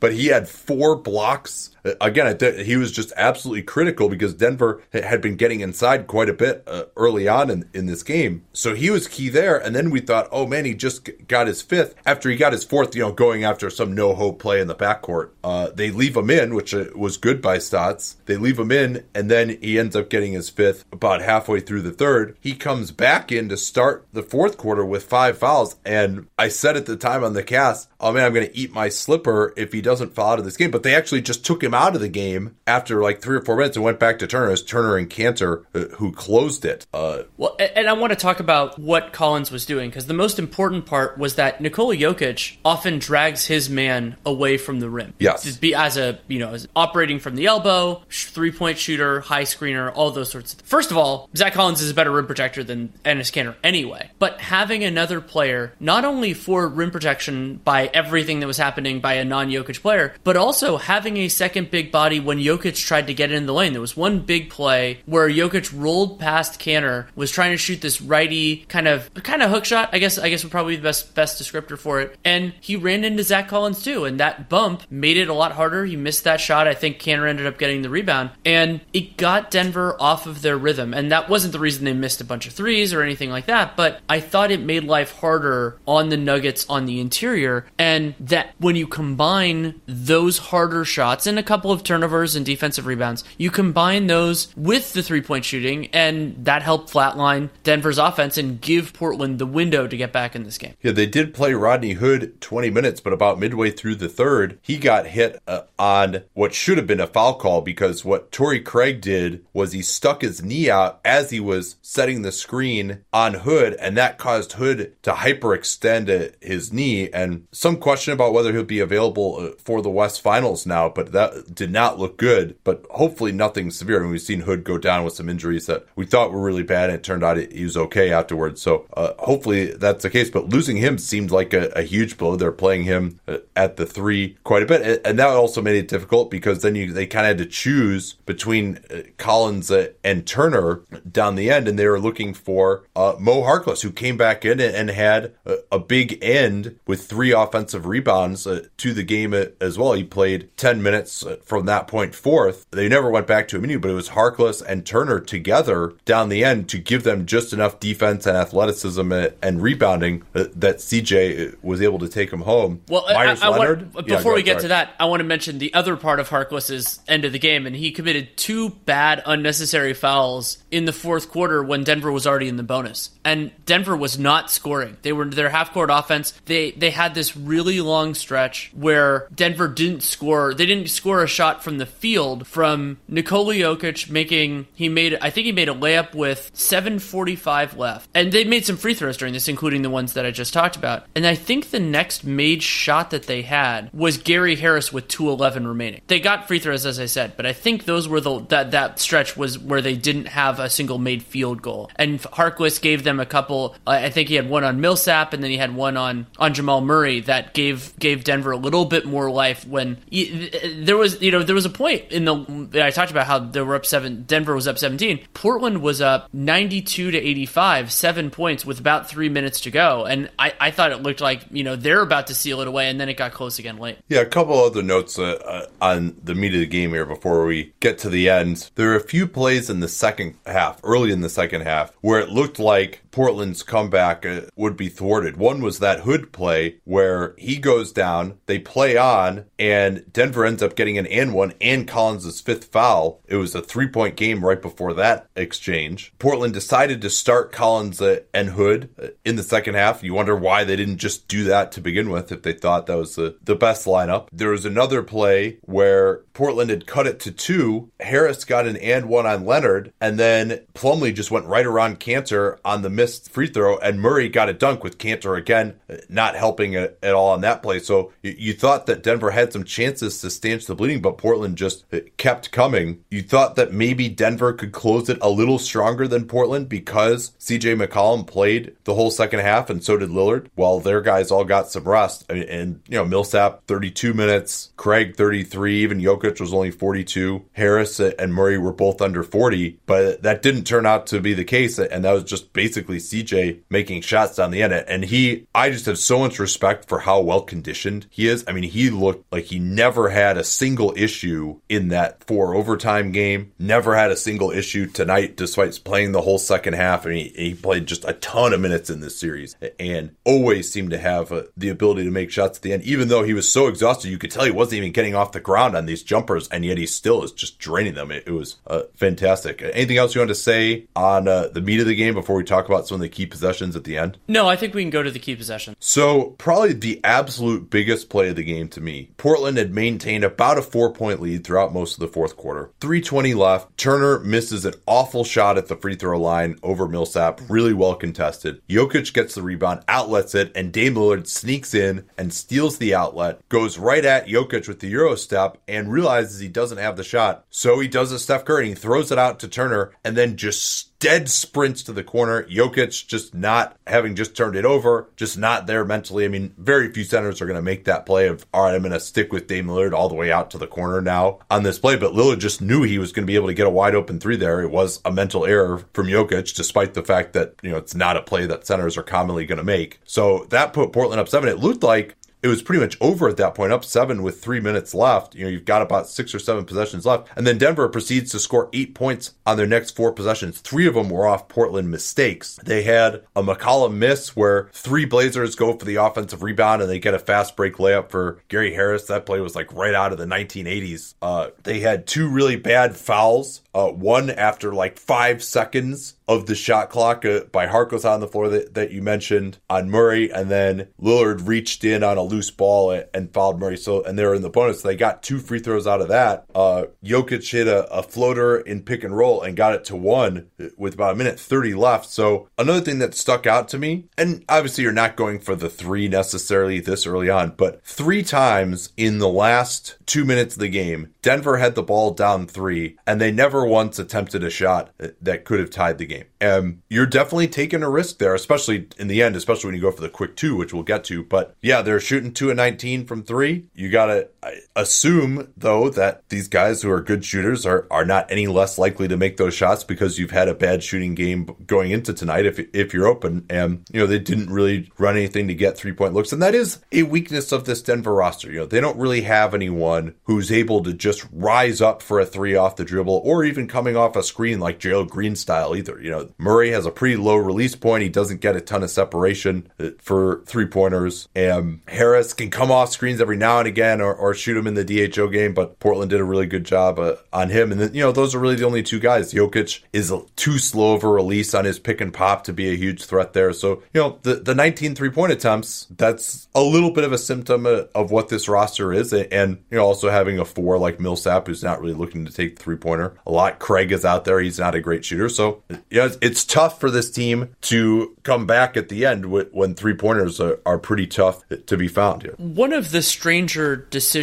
But he had four blocks. Again, he was just absolutely critical because Denver had been getting inside quite a bit uh, early on in, in this game. So he was key there. And then we thought, oh man, he just got his fifth. After he got his fourth, you know, going after some no-hope play in the backcourt. Uh, they leave him in, which was good by Stotts. They leave him in, and then he ends up getting his fifth about halfway through the third. He comes back in to start the fourth quarter with five fouls. And I said at the time on the cast, oh man, I'm going to eat my slipper if he doesn't fall out of this game. But they actually just took him out of the game after like three or four minutes and went back to Turner. As Turner and Kanter uh, who closed it. Uh, well, and I want to talk about what Collins was doing, because the most important part was that Nikola Jokic often drags his man away from the rim. Yes, just be as a you know as operating from the elbow, three point shooter, high screener, all those sorts of things. First of all, Zach Collins is a better rim protector than Enes Kanter anyway. But having another player not only for rim protection by everything that was happening by a non-Jokic player, but also having a second big body when Jokic tried to get in the lane. There was one big play where Jokic rolled past Kanter, was trying to shoot this righty kind of kind of hook shot, I guess I guess would probably be the best best descriptor for it. And he ran into Zach Collins too, and that bump made it a lot harder. He missed that shot. I think Kanter ended up getting the rebound, and it got Denver off of their rhythm. And that wasn't the reason they missed a bunch of threes or anything like that, but I thought it made life harder on the Nuggets on the interior. And that when you combine those harder shots and a couple of turnovers and defensive rebounds, you combine those with the three-point shooting, and that helped flatline Denver's offense and give Portland the window to get back in this game. Yeah, they did play Rodney Hood twenty minutes, but about midway through the third, he got hit uh, on what should have been a foul call, because what Torrey Craig did was he stuck his knee out as he was setting the screen on Hood, and that caused Hood to hyperextend his knee, and some question about whether he'll be available for the West Finals now, but that did not look good. But hopefully nothing severe. I mean, we've seen Hood go down with some injuries that we thought were really bad, and it turned out he was okay afterwards. So uh, hopefully that's the case, but losing him seemed like a, a huge blow. They're playing him at the three quite a bit, and that also made it difficult, because then you, they kind of had to choose between Collins and Turner down the end, and they were looking for uh, Mo Harkless, who came back in and had a, a big end with three offensive rebounds uh, to the game as well. He played ten minutes from that point forth. They never went back to him, but it was Harkless and Turner together down the end to give them just enough defense and athleticism and, and rebounding uh, that C J was able to take him home. Well, Myers I, I Leonard, want, before yeah, we get sorry. to that, I want to mention the other part of Harkless's end of the game, and he committed two bad, unnecessary fouls in the fourth quarter when Denver was already in the bonus. And Denver was not scoring. They were their half-court offense. They they had this really long stretch where Denver didn't score. They didn't score a shot from the field from Nikola Jokic making, he made, I think he made a layup with seven forty-five left. And they made some free throws during this, including the ones that I just talked about. And I think the next made shot that they had was Gary Harris with two eleven remaining. They got free throws, as I said, but I think those were the, that, that stretch was where they didn't have a single made field goal. And Harkless gave them a couple, uh, I think he had one on Millsap, and then he had one on, on Jamal Murray that gave, gave Denver a little bit more life when he, there was, you know, there was a point in the, I talked about how they were up seven. Denver was up seventeen. Portland was up ninety-two to eighty-five, seven points with about three minutes to go. And I, I thought it looked like, you know, they're about to seal it away, and then it got close again late. Yeah, a couple other notes uh, uh, on the meat of the game here before we get to the end. There were a few plays in the second half, early in the second half, where it looked like Portland's comeback uh, would be thwarted. One was that Hood play where he goes down, they play on, and Denver ends up getting an and one and Collins' fifth foul. It was a three-point game right before that exchange. Portland decided to start Collins uh, and Hood uh, in the second half. You wonder why they didn't just do that to begin with if they thought that was the, the best lineup. There was another play where Portland had cut it to two. Harris got an and one on Leonard, and then Plumlee just went right around Kanter on the missed free throw, and Murray got a dunk with Kanter again not helping at all on that play. So you thought that Denver had some chances to stanch the bleeding, but Portland just kept coming. You thought that maybe Denver could close it a little stronger than Portland because C J McCollum played the whole second half, and so did Lillard, while their guys all got some rest. And, and you know, Millsap thirty-two minutes, Craig thirty-three, even Jokic was only forty-two. Harris and Murray were both under forty, but that didn't turn out to be the case, and that was just basically C J making shots down the end. And he, I just have so much respect for how well conditioned he is. I mean, he looked like he never had a single issue in that four overtime game, never had a single issue tonight despite playing the whole second half. I mean, he played just a ton of minutes in this series and always seemed to have uh, the ability to make shots at the end, even though he was so exhausted. You could tell he wasn't even getting off the ground on these jumpers, and yet he still is just draining them. It, it was uh, fantastic. Anything else you want to say on uh, the meat of the game before we talk about about some of the key possessions at the end? No, I think we can go to the key possession. So probably the absolute biggest play of the game to me. Portland had maintained about a four-point lead throughout most of the fourth quarter. three twenty left. Turner misses an awful shot at the free throw line over Millsap. Really well contested. Jokic gets the rebound, outlets it, and Dame Lillard sneaks in and steals the outlet. Goes right at Jokic with the Euro step and realizes he doesn't have the shot. So he does a Steph Curry. He throws it out to Turner and then just dead sprints to the corner. Jokic just not having just turned it over, just not there mentally. I mean, very few centers are going to make that play of, all right, I'm going to stick with Dame Lillard all the way out to the corner now on this play. But Lillard just knew he was going to be able to get a wide open three there. It was a mental error from Jokic, despite the fact that, you know, it's not a play that centers are commonly going to make. So that put Portland up seven. It looked like it was pretty much over at that point, up seven with three minutes left. You know, you've got about six or seven possessions left. And then Denver proceeds to score eight points on their next four possessions. Three of them were off Portland mistakes. They had a McCollum miss where three Blazers go for the offensive rebound and they get a fast break layup for Gary Harris. That play was like right out of the nineteen eighties. Uh, they had two really bad fouls. Uh, one after like five seconds of the shot clock uh, by Harkless on the floor that, that you mentioned on Murray. And then Lillard reached in on a loose ball and, and fouled Murray. So, and they were in the bonus. So they got two free throws out of that. Uh, Jokic hit a, a floater in pick and roll and got it to one with about a minute thirty left. So another thing that stuck out to me, and obviously you're not going for the three necessarily this early on, but three times in the last two minutes of the game, Denver had the ball down three and they never once attempted a shot that could have tied the game. Um, you're definitely taking a risk there, especially in the end, especially when you go for the quick two, which we'll get to. But yeah, they're shooting two of nineteen from three. You got to assume, though, that these guys who are good shooters are, are not any less likely to make those shots because you've had a bad shooting game going into tonight if, if you're open. And, you know, they didn't really run anything to get three-point looks. And that is a weakness of this Denver roster. You know, they don't really have anyone who's able to just rise up for a three off the dribble or even coming off a screen like Gerald Green style either. You know, Murray has a pretty low release point. He doesn't get a ton of separation for three-pointers. And Harris can come off screens every now and again or, or shoot him in the D H O game, but Portland did a really good job uh, on him. And then, you know, those are really the only two guys. Jokic is a, too slow of a release on his pick and pop to be a huge threat there. So, you know, the, the nineteen three-point attempts, that's a little bit of a symptom of, of what this roster is. And, and, you know, also having a four like Millsap, who's not really looking to take the three-pointer a lot. Craig is out there. He's not a great shooter. So, you know, it's, it's tough for this team to come back at the end with, when three-pointers are, are pretty tough to be found here. One of the stranger decisions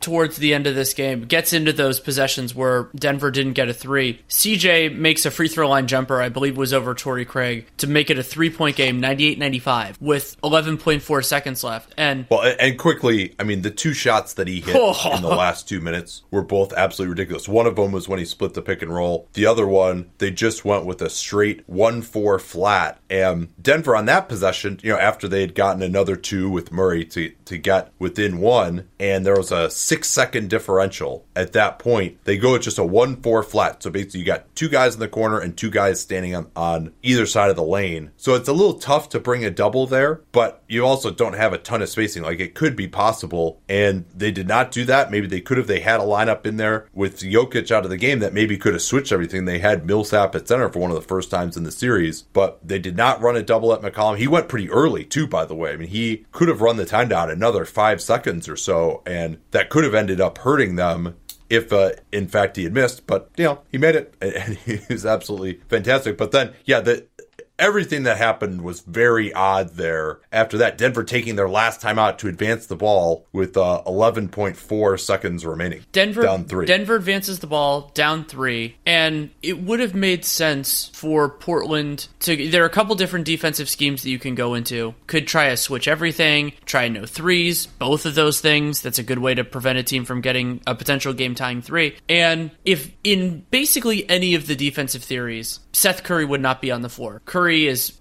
towards the end of this game gets into those possessions where Denver didn't get a three. C J makes a free throw line jumper, I believe was over Torrey Craig, to make it a three-point game, ninety-eight ninety-five, with eleven point four seconds left. And well, and quickly, I mean, the two shots that he hit oh. in the last two minutes were both absolutely ridiculous. One of them was when he split the pick and roll. The other one, they just went with a straight one four flat. And Denver on that possession, you know, after they had gotten another two with Murray to, to get within one, and there was a six-second differential at that point, they go with just a one four flat. So basically you got two guys in the corner and two guys standing on, on either side of the lane. So it's a little tough to bring a double there, but you also don't have a ton of spacing. Like, it could be possible, and they did not do that. Maybe they could have. They had a lineup in there with Jokic out of the game that maybe could have switched everything. They had Millsap at center for one of the first times in the series, but they did not run a double at McCollum. He went pretty early too, by the way. I mean, he could have run the time down another five seconds or so, and that could have ended up hurting them if uh, in fact he had missed. But, you know, he made it, and he was absolutely fantastic. But then, yeah, the everything that happened was very odd there. After that, Denver taking their last timeout to advance the ball with uh, eleven point four seconds remaining. Denver down three. Denver advances the ball down three, and it would have made sense for Portland to. There are a couple different defensive schemes that you can go into. Could try a switch everything, try no threes, both of those things. That's a good way to prevent a team from getting a potential game tying three. And if in basically any of the defensive theories, Seth Curry would not be on the floor. Curry is,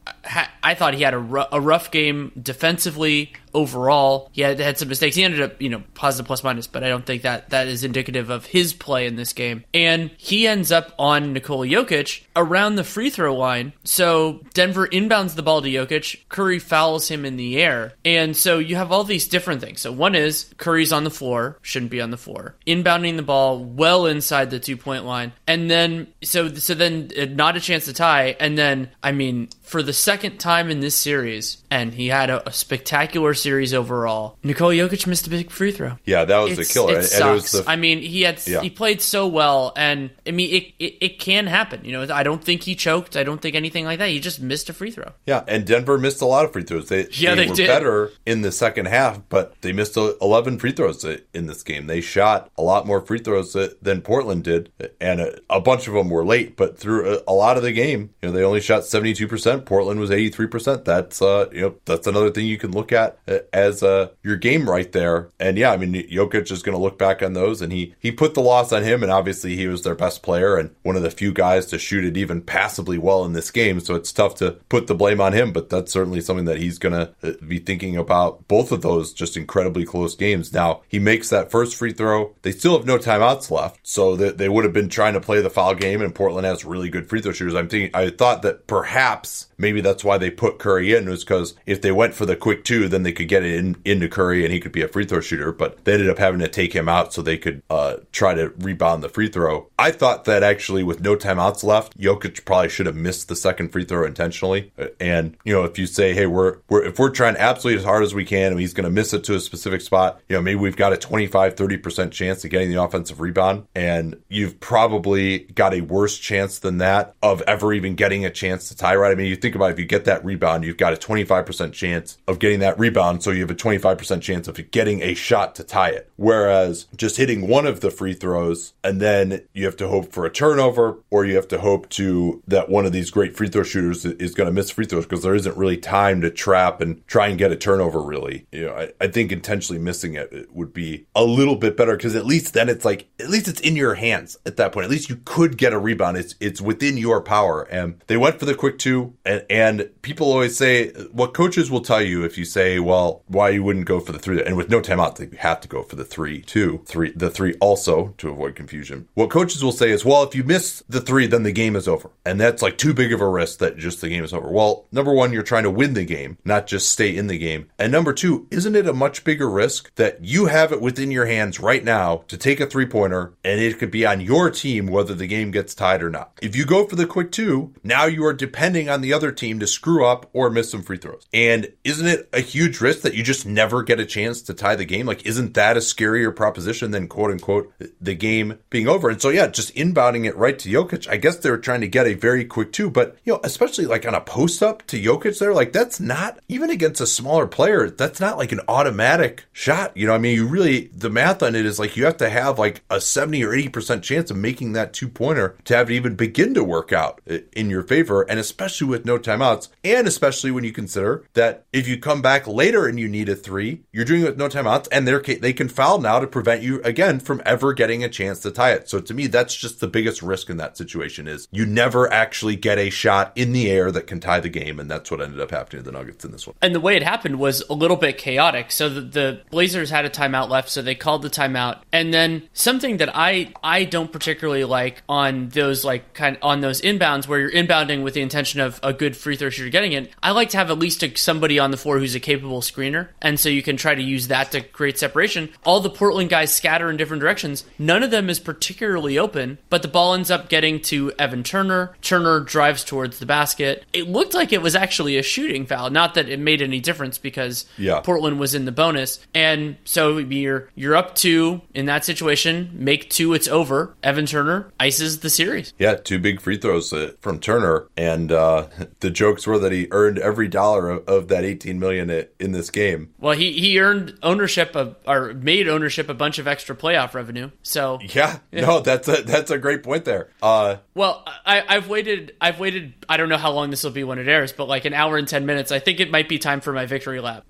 I thought he had a rough game defensively overall. He had, had some mistakes. He ended up, you know, positive plus minus, but I don't think that that is indicative of his play in this game. And he ends up on Nikola Jokic around the free throw line. So Denver inbounds the ball to Jokic. Curry fouls him in the air. And so you have all these different things. So one is Curry's on the floor, shouldn't be on the floor, inbounding the ball well inside the two point line. And then, so, so then not a chance to tie. And then, I mean, for the second time in this series, and he had a, a spectacular series overall, Nikola Jokic missed a big free throw. Yeah, that was it's, the killer. It sucks. And it was the, I mean, he had yeah. he played so well, and I mean, it, it it can happen. You know, I don't think he choked. I don't think anything like that. He just missed a free throw. Yeah, and Denver missed a lot of free throws. They, yeah, they, they were did. better in the second half, but they missed eleven free throws in this game. They shot a lot more free throws than Portland did, and a, a bunch of them were late, but through a, a lot of the game, you know, they only shot seventy-two percent. Portland was eighty-three percent. That's uh, you know, that's another thing you can look at as uh, your game right there. And yeah, I mean, Jokic is going to look back on those, and he he put the loss on him. And obviously, he was their best player and one of the few guys to shoot it even passably well in this game. So it's tough to put the blame on him, but that's certainly something that he's going to be thinking about. Both of those just incredibly close games. Now he makes that first free throw. They still have no timeouts left, so that they, they would have been trying to play the foul game. And Portland has really good free throw shooters. I'm thinking, I thought that perhaps. Maybe that's why they put Curry in, was because if they went for the quick two, then they could get it in, into Curry and he could be a free throw shooter. But they ended up having to take him out so they could uh, try to rebound the free throw. I thought that actually with no timeouts left, Jokic probably should have missed the second free throw intentionally. And, you know, if you say, hey, we're, we're if we're trying absolutely as hard as we can and he's going to miss it to a specific spot, you know, maybe we've got a twenty-five, thirty percent chance of getting the offensive rebound. And you've probably got a worse chance than that of ever even getting a chance to tie, right? I mean, you think about it, if you get that rebound, you've got a twenty-five percent chance of getting that rebound. So you have a twenty-five percent chance of getting a shot to tie it. Whereas just hitting one of the free throws and then you have to hope for a turnover, or you have to hope to that one of these great free throw shooters is going to miss free throws because there isn't really time to trap and try and get a turnover really. You know, I, I think intentionally missing it, it would be a little bit better because at least then it's like, at least it's in your hands at that point. At least you could get a rebound. It's, it's within your power. And they went for the quick two. And, and people always say, what coaches will tell you if you say, well, why you wouldn't go for the three, and with no timeout, they have to go for the three, two, three, the three also to avoid confusion. What coaches will say is, well, if you miss the three, then the game is over. And that's like too big of a risk that just the game is over. Well, number one, you're trying to win the game, not just stay in the game. And number two, isn't it a much bigger risk that you have it within your hands right now to take a three-pointer and it could be on your team whether the game gets tied or not? If you go for the quick two, now you are depending on the other team to screw up or miss some free throws. And isn't it a huge risk that you just never get a chance to tie the game? Like, isn't that a scarier proposition than quote unquote the game being over? And so, yeah, just inbounding it right to Jokic. I guess they were trying to get a very quick two, but you know, especially like on a post up to Jokic there, like that's not even against a smaller player. That's not like an automatic shot. You know, I mean, you really, the math on it is like you have to have like a seventy or eighty percent chance of making that two pointer to have it even begin to work out in your favor. And especially with with no timeouts, and especially when you consider that if you come back later and you need a three, you're doing it with no timeouts, and they're they can foul now to prevent you again from ever getting a chance to tie it. So to me, that's just the biggest risk in that situation is you never actually get a shot in the air that can tie the game, and that's what ended up happening to the Nuggets in this one. And the way it happened was a little bit chaotic. So the, the Blazers had a timeout left, so they called the timeout, and then something that I I don't particularly like on those like kind on those inbounds where you're inbounding with the intention of a good free throw shooter getting it, I like to have at least a, somebody on the floor who's a capable screener. And so you can try to use that to create separation. All the Portland guys scatter in different directions. None of them is particularly open, but the ball ends up getting to Evan Turner. Turner drives towards the basket. It looked like it was actually a shooting foul. Not that it made any difference because yeah. Portland was in the bonus. And so you're, you're up two in that situation. Make two, it's over. Evan Turner ices the series. Yeah, two big free throws uh, from Turner. And, uh, the jokes were that he earned every dollar of, of that eighteen million dollars in this game. Well, he, he earned ownership of, or made ownership a bunch of extra playoff revenue. So yeah, no, that's a that's a great point there. Uh, well, I, I've waited, I've waited. I don't know how long this will be when it airs, but like an hour and ten minutes. I think it might be time for my victory lap.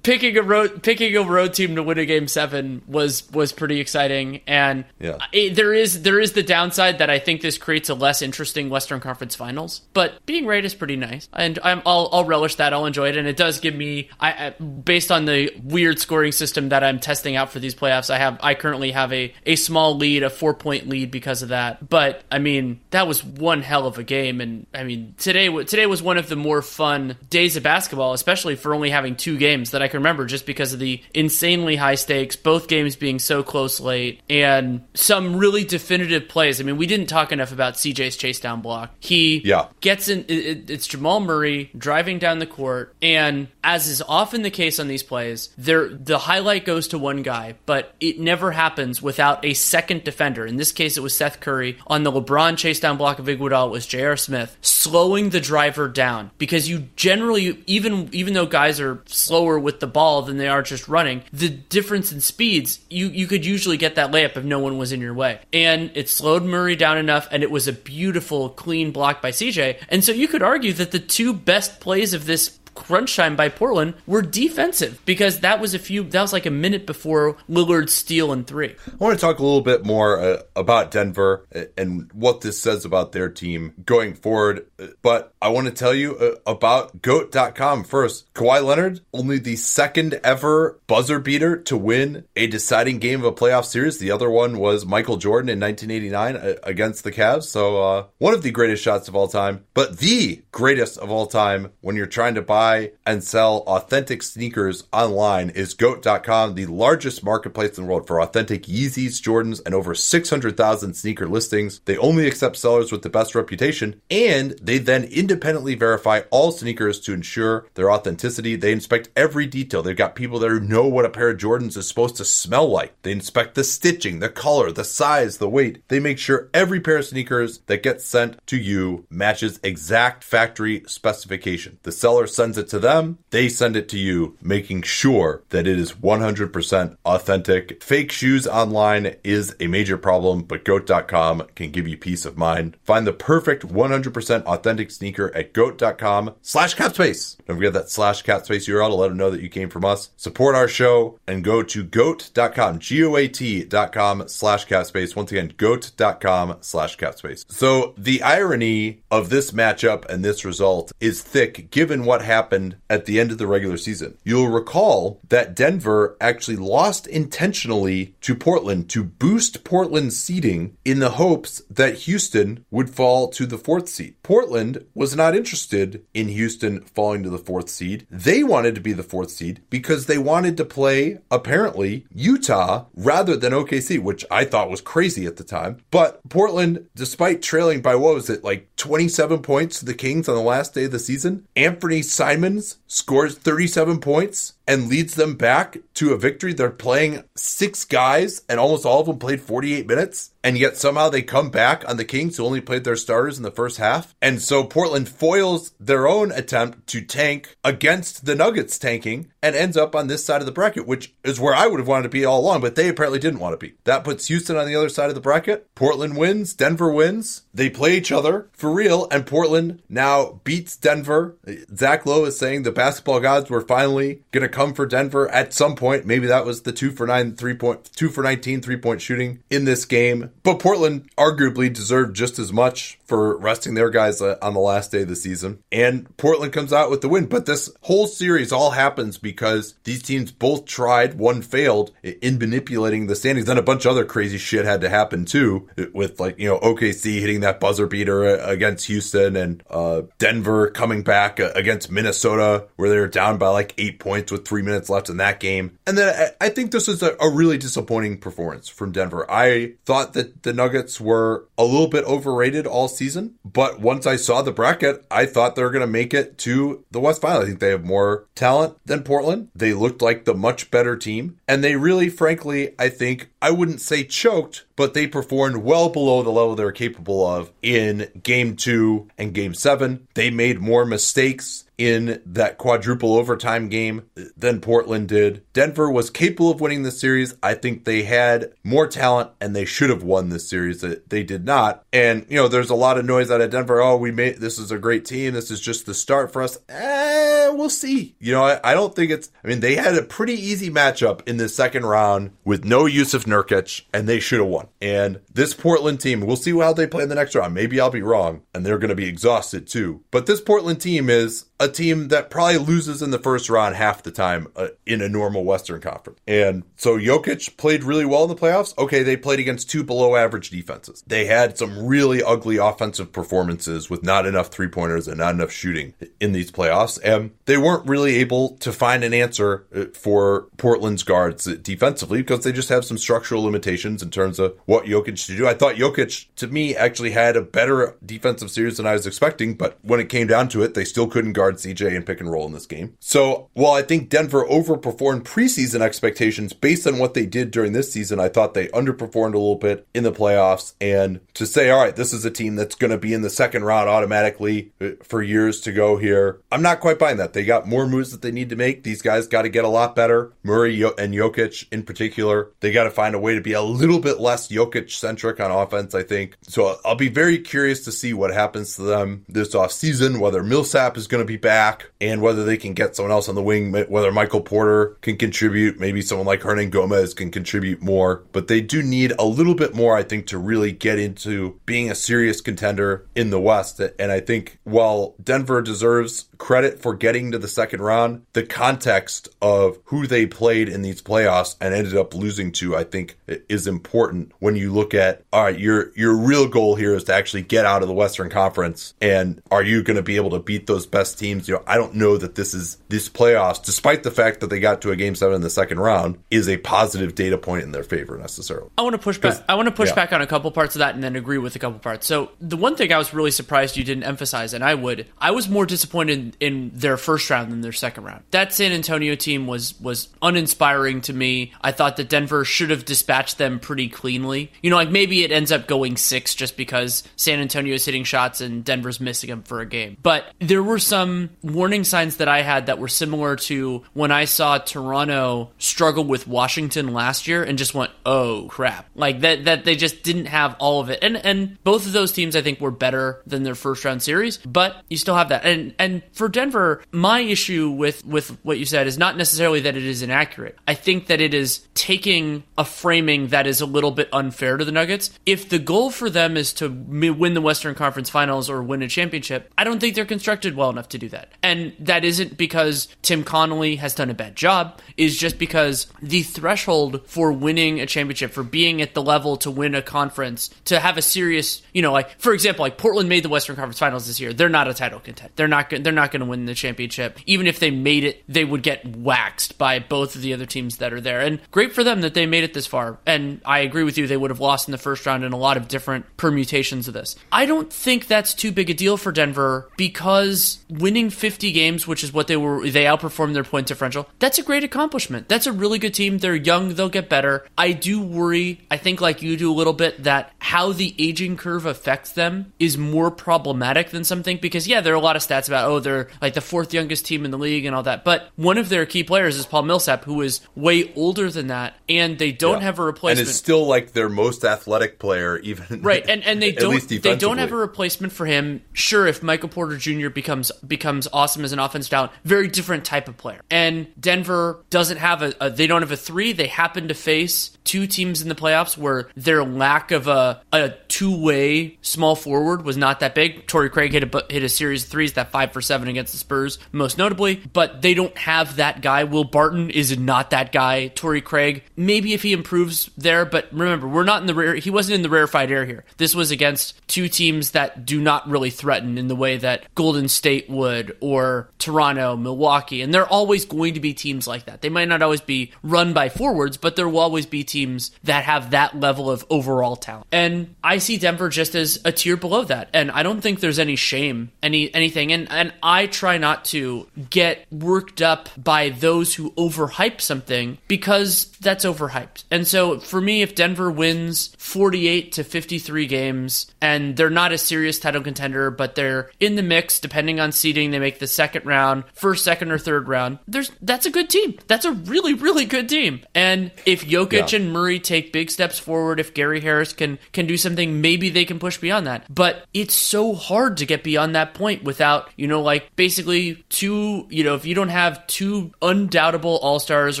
Picking a road, picking a road team to win a game seven was was pretty exciting, and yeah. it, there is there is the downside that I think this creates a less interesting Western Conference Finals. But being right is pretty nice, and I'm, I'll I'll relish that. I'll enjoy it, and it does give me, I, I based on the weird scoring system that I'm testing out for these playoffs. I have I currently have a a small lead, a four point lead because of that. But I mean, that was one hell of a game, and I mean today today was one of the more fun days of basketball, especially for only having two games. games that I can remember just because of the insanely high stakes, both games being so close late, and some really definitive plays. I mean, we didn't talk enough about C J's chase down block. He yeah. gets in, it, it's Jamal Murray driving down the court, and as is often the case on these plays, there the highlight goes to one guy, but it never happens without a second defender. In this case, it was Seth Curry. On the LeBron chase down block of Iguodala, it was J R Smith, slowing the driver down, because you generally, even even though guys are slower with the ball than they are just running, the difference in speeds, you, you could usually get that layup if no one was in your way. And it slowed Murray down enough, and it was a beautiful, clean block by C J. And so you could argue that the two best plays of this crunch time by Portland were defensive, because that was a few that was like a minute before Lillard's steal and three. I want to talk a little bit more uh, about Denver and what this says about their team going forward, but I want to tell you uh, about goat dot com first. Kawhi Leonard, only the second ever buzzer beater to win a deciding game of a playoff series. The other one was Michael Jordan in nineteen eighty-nine against the Cavs, so uh, one of the greatest shots of all time, but the greatest of all time when you're trying to buy and sell authentic sneakers online is goat dot com, the largest marketplace in the world for authentic Yeezys, Jordans, and over six hundred thousand sneaker listings. They only accept sellers with the best reputation, and they then independently verify all sneakers to ensure their authenticity. They inspect every detail. They've got people that know what a pair of Jordans is supposed to smell like. They inspect the stitching, the color, the size, the weight. They make sure every pair of sneakers that gets sent to you matches exact factory specification. The seller sends it to them, they send it to you, making sure that it is one hundred percent authentic. Fake shoes online is a major problem, but goat dot com can give you peace of mind. Find the perfect one hundred percent authentic sneaker at goat dot com slash capspace. Don't forget that slash capspace U R L to let them know that you came from us. Support our show and go to goat dot com, G O A T dot com slash capspace. Once again, goat dot com slash capspace. So the irony of this matchup and this result is thick, given what happened happened at the end of the regular season. You'll recall that Denver actually lost intentionally to Portland to boost Portland's seeding in the hopes that Houston would fall to the fourth seed. Portland was not interested in Houston falling to the fourth seed. They wanted to be the fourth seed because they wanted to play, apparently, Utah rather than O K C, which I thought was crazy at the time. But Portland, despite trailing by, what was it, like twenty-seven points to the Kings on the last day of the season, Anthony Simons scores thirty-seven points and leads them back to a victory. They're playing six guys, and almost all of them played forty-eight minutes. And yet somehow they come back on the Kings, who only played their starters in the first half. And so Portland foils their own attempt to tank against the Nuggets tanking and ends up on this side of the bracket, which is where I would have wanted to be all along, but they apparently didn't want to be. That puts Houston on the other side of the bracket. Portland wins. Denver wins. They play each other for real, and Portland now beats Denver. Zach Lowe is saying the basketball gods were finally going to come for Denver at some point. Maybe that was the two for nine, three point, two for nineteen three-point shooting in this game. But Portland arguably deserved just as much for resting their guys on the last day of the season. And Portland comes out with the win. But this whole series all happens because these teams both tried, one failed in manipulating the standings. Then a bunch of other crazy shit had to happen too, with, like, you know, O K C hitting that buzzer beater against Houston, and uh, Denver coming back against Minnesota, where they were down by like eight points with three minutes left in that game. And then I think this is a, a really disappointing performance from Denver. I thought that the Nuggets were a little bit overrated all season, but once I saw the bracket, I thought they were going to make it to the West Final. I think they have more talent than Portland. They looked like the much better team, and they really, frankly, I think, I wouldn't say choked, but they performed well below the level they're capable of in game two and game seven. They made more mistakes in that quadruple overtime game than Portland did. Denver was capable of winning the series. I think they had more talent and they should have won this series. They did not. And, you know, there's a lot of noise out of Denver. Oh, we made, this is a great team. This is just the start for us. Eh, we'll see. You know, I, I don't think it's, I mean, they had a pretty easy matchup in the second round with no Yusuf Nurkic, and they should have won. And this Portland team, we'll see how they play in the next round. Maybe I'll be wrong, and they're going to be exhausted too. But this Portland team is a team that probably loses in the first round half the time uh, in a normal Western Conference. And so Jokic played really well in the playoffs. Okay, they played against two below average defenses. They had some really ugly offensive performances with not enough three-pointers and not enough shooting in these playoffs. And they weren't really able to find an answer for Portland's guards defensively because they just have some structural limitations in terms of what Jokic should do. I thought Jokic, to me, actually had a better defensive series than I was expecting, but when it came down to it, they still couldn't guard C J and pick and roll in this game. So while I think Denver overperformed preseason expectations based on what they did during this season, I thought they underperformed a little bit in the playoffs. And to say, all right, this is a team that's going to be in the second round automatically for years to go here, I'm not quite buying that. They got more moves that they need to make. These guys got to get a lot better. Murray and Jokic in particular, they got to find a way to be a little bit less Jokic centric on offense, I think. So I'll be very curious to see what happens to them this offseason, whether Millsap is going to be back and whether they can get someone else on the wing, whether Michael Porter can contribute, maybe someone like Hernan Gomez can contribute more. But they do need a little bit more, I think, to really get into being a serious contender in the West. And I think while Denver deserves credit for getting to the second round, the context of who they played in these playoffs and ended up losing to, I think, is important when you look at, all right, your your real goal here is to actually get out of the Western Conference, and are you going to be able to beat those best teams? You know, I don't know that this is this playoffs, despite the fact that they got to a game seven in the second round, is a positive data point in their favor necessarily. I want to push back. I want to push yeah. back on a couple parts of that and then agree with a couple parts. So the one thing I was really surprised you didn't emphasize, and I would, I was more disappointed in their first round than their second round. That San Antonio team was was uninspiring to me. I thought that Denver should have dispatched them pretty cleanly. You know, like maybe it ends up going six just because San Antonio is hitting shots and Denver's missing them for a game. But there were some warning signs that I had that were similar to when I saw Toronto struggle with Washington last year and just went, oh crap. Like that that they just didn't have all of it. And and both of those teams I think were better than their first round series, but you still have that. And and for Denver, my issue with, with what you said is not necessarily that it is inaccurate. I think that it is taking a framing that is a little bit unfair to the Nuggets. If the goal for them is to win the Western Conference Finals or win a championship, I don't think they're constructed well enough to do that. And that isn't because Tim Connolly has done a bad job. It's just because the threshold for winning a championship, for being at the level to win a conference, to have a serious, you know, like, for example, like Portland made the Western Conference Finals this year. They're not a title contender. They're not, they're not going to win the championship. Even if they made it, they would get waxed by both of the other teams that are there. And great for them that they made it this far. And I agree with you, they would have lost in the first round in a lot of different permutations of this. I don't think that's too big a deal for Denver because winning fifty games, which is what they were, they outperformed their point differential, that's a great accomplishment. That's a really good team. They're young. They'll get better. I do worry, I think like you do a little bit, that how the aging curve affects them is more problematic than something because, yeah, there are a lot of stats about, oh, they're like the fourth youngest team in the league and all that. But one of their key players is Paul Millsap, who is way older than that, and they don't yeah. have a replacement. And it's still like their most athletic player, even right. And and they don't they don't have a replacement for him. Sure, if Michael Porter Junior becomes becomes awesome as an offensive talent, very different type of player. And Denver doesn't have a, a they don't have a three. They happen to face two teams in the playoffs where their lack of a, a two-way small forward was not that big. Torrey Craig hit a hit a series of threes, that five for seven against the Spurs, most notably, but they don't have that guy. Will Barton is not that guy. Torrey Craig, maybe if he improves there, but remember, we're not in the rare, he wasn't in the rarefied air here. This was against two teams that do not really threaten in the way that Golden State would, or Toronto, Milwaukee, and they're always going to be teams like that. They might not always be run by forwards, but there will always be teams teams that have that level of overall talent. And I see Denver just as a tier below that. And I don't think there's any shame, any anything. And and I try not to get worked up by those who overhype something because that's overhyped. And so for me, if Denver wins forty-eight to fifty-three games and they're not a serious title contender, but they're in the mix, depending on seeding, they make the second round, first, second, or third round, there's that's a good team. That's a really, really good team. And if Jokic yeah. and and Murray take big steps forward. If Gary Harris can can do something, maybe they can push beyond that. But it's so hard to get beyond that point without, you know, like basically two, you know, if you don't have two undoubtable all-stars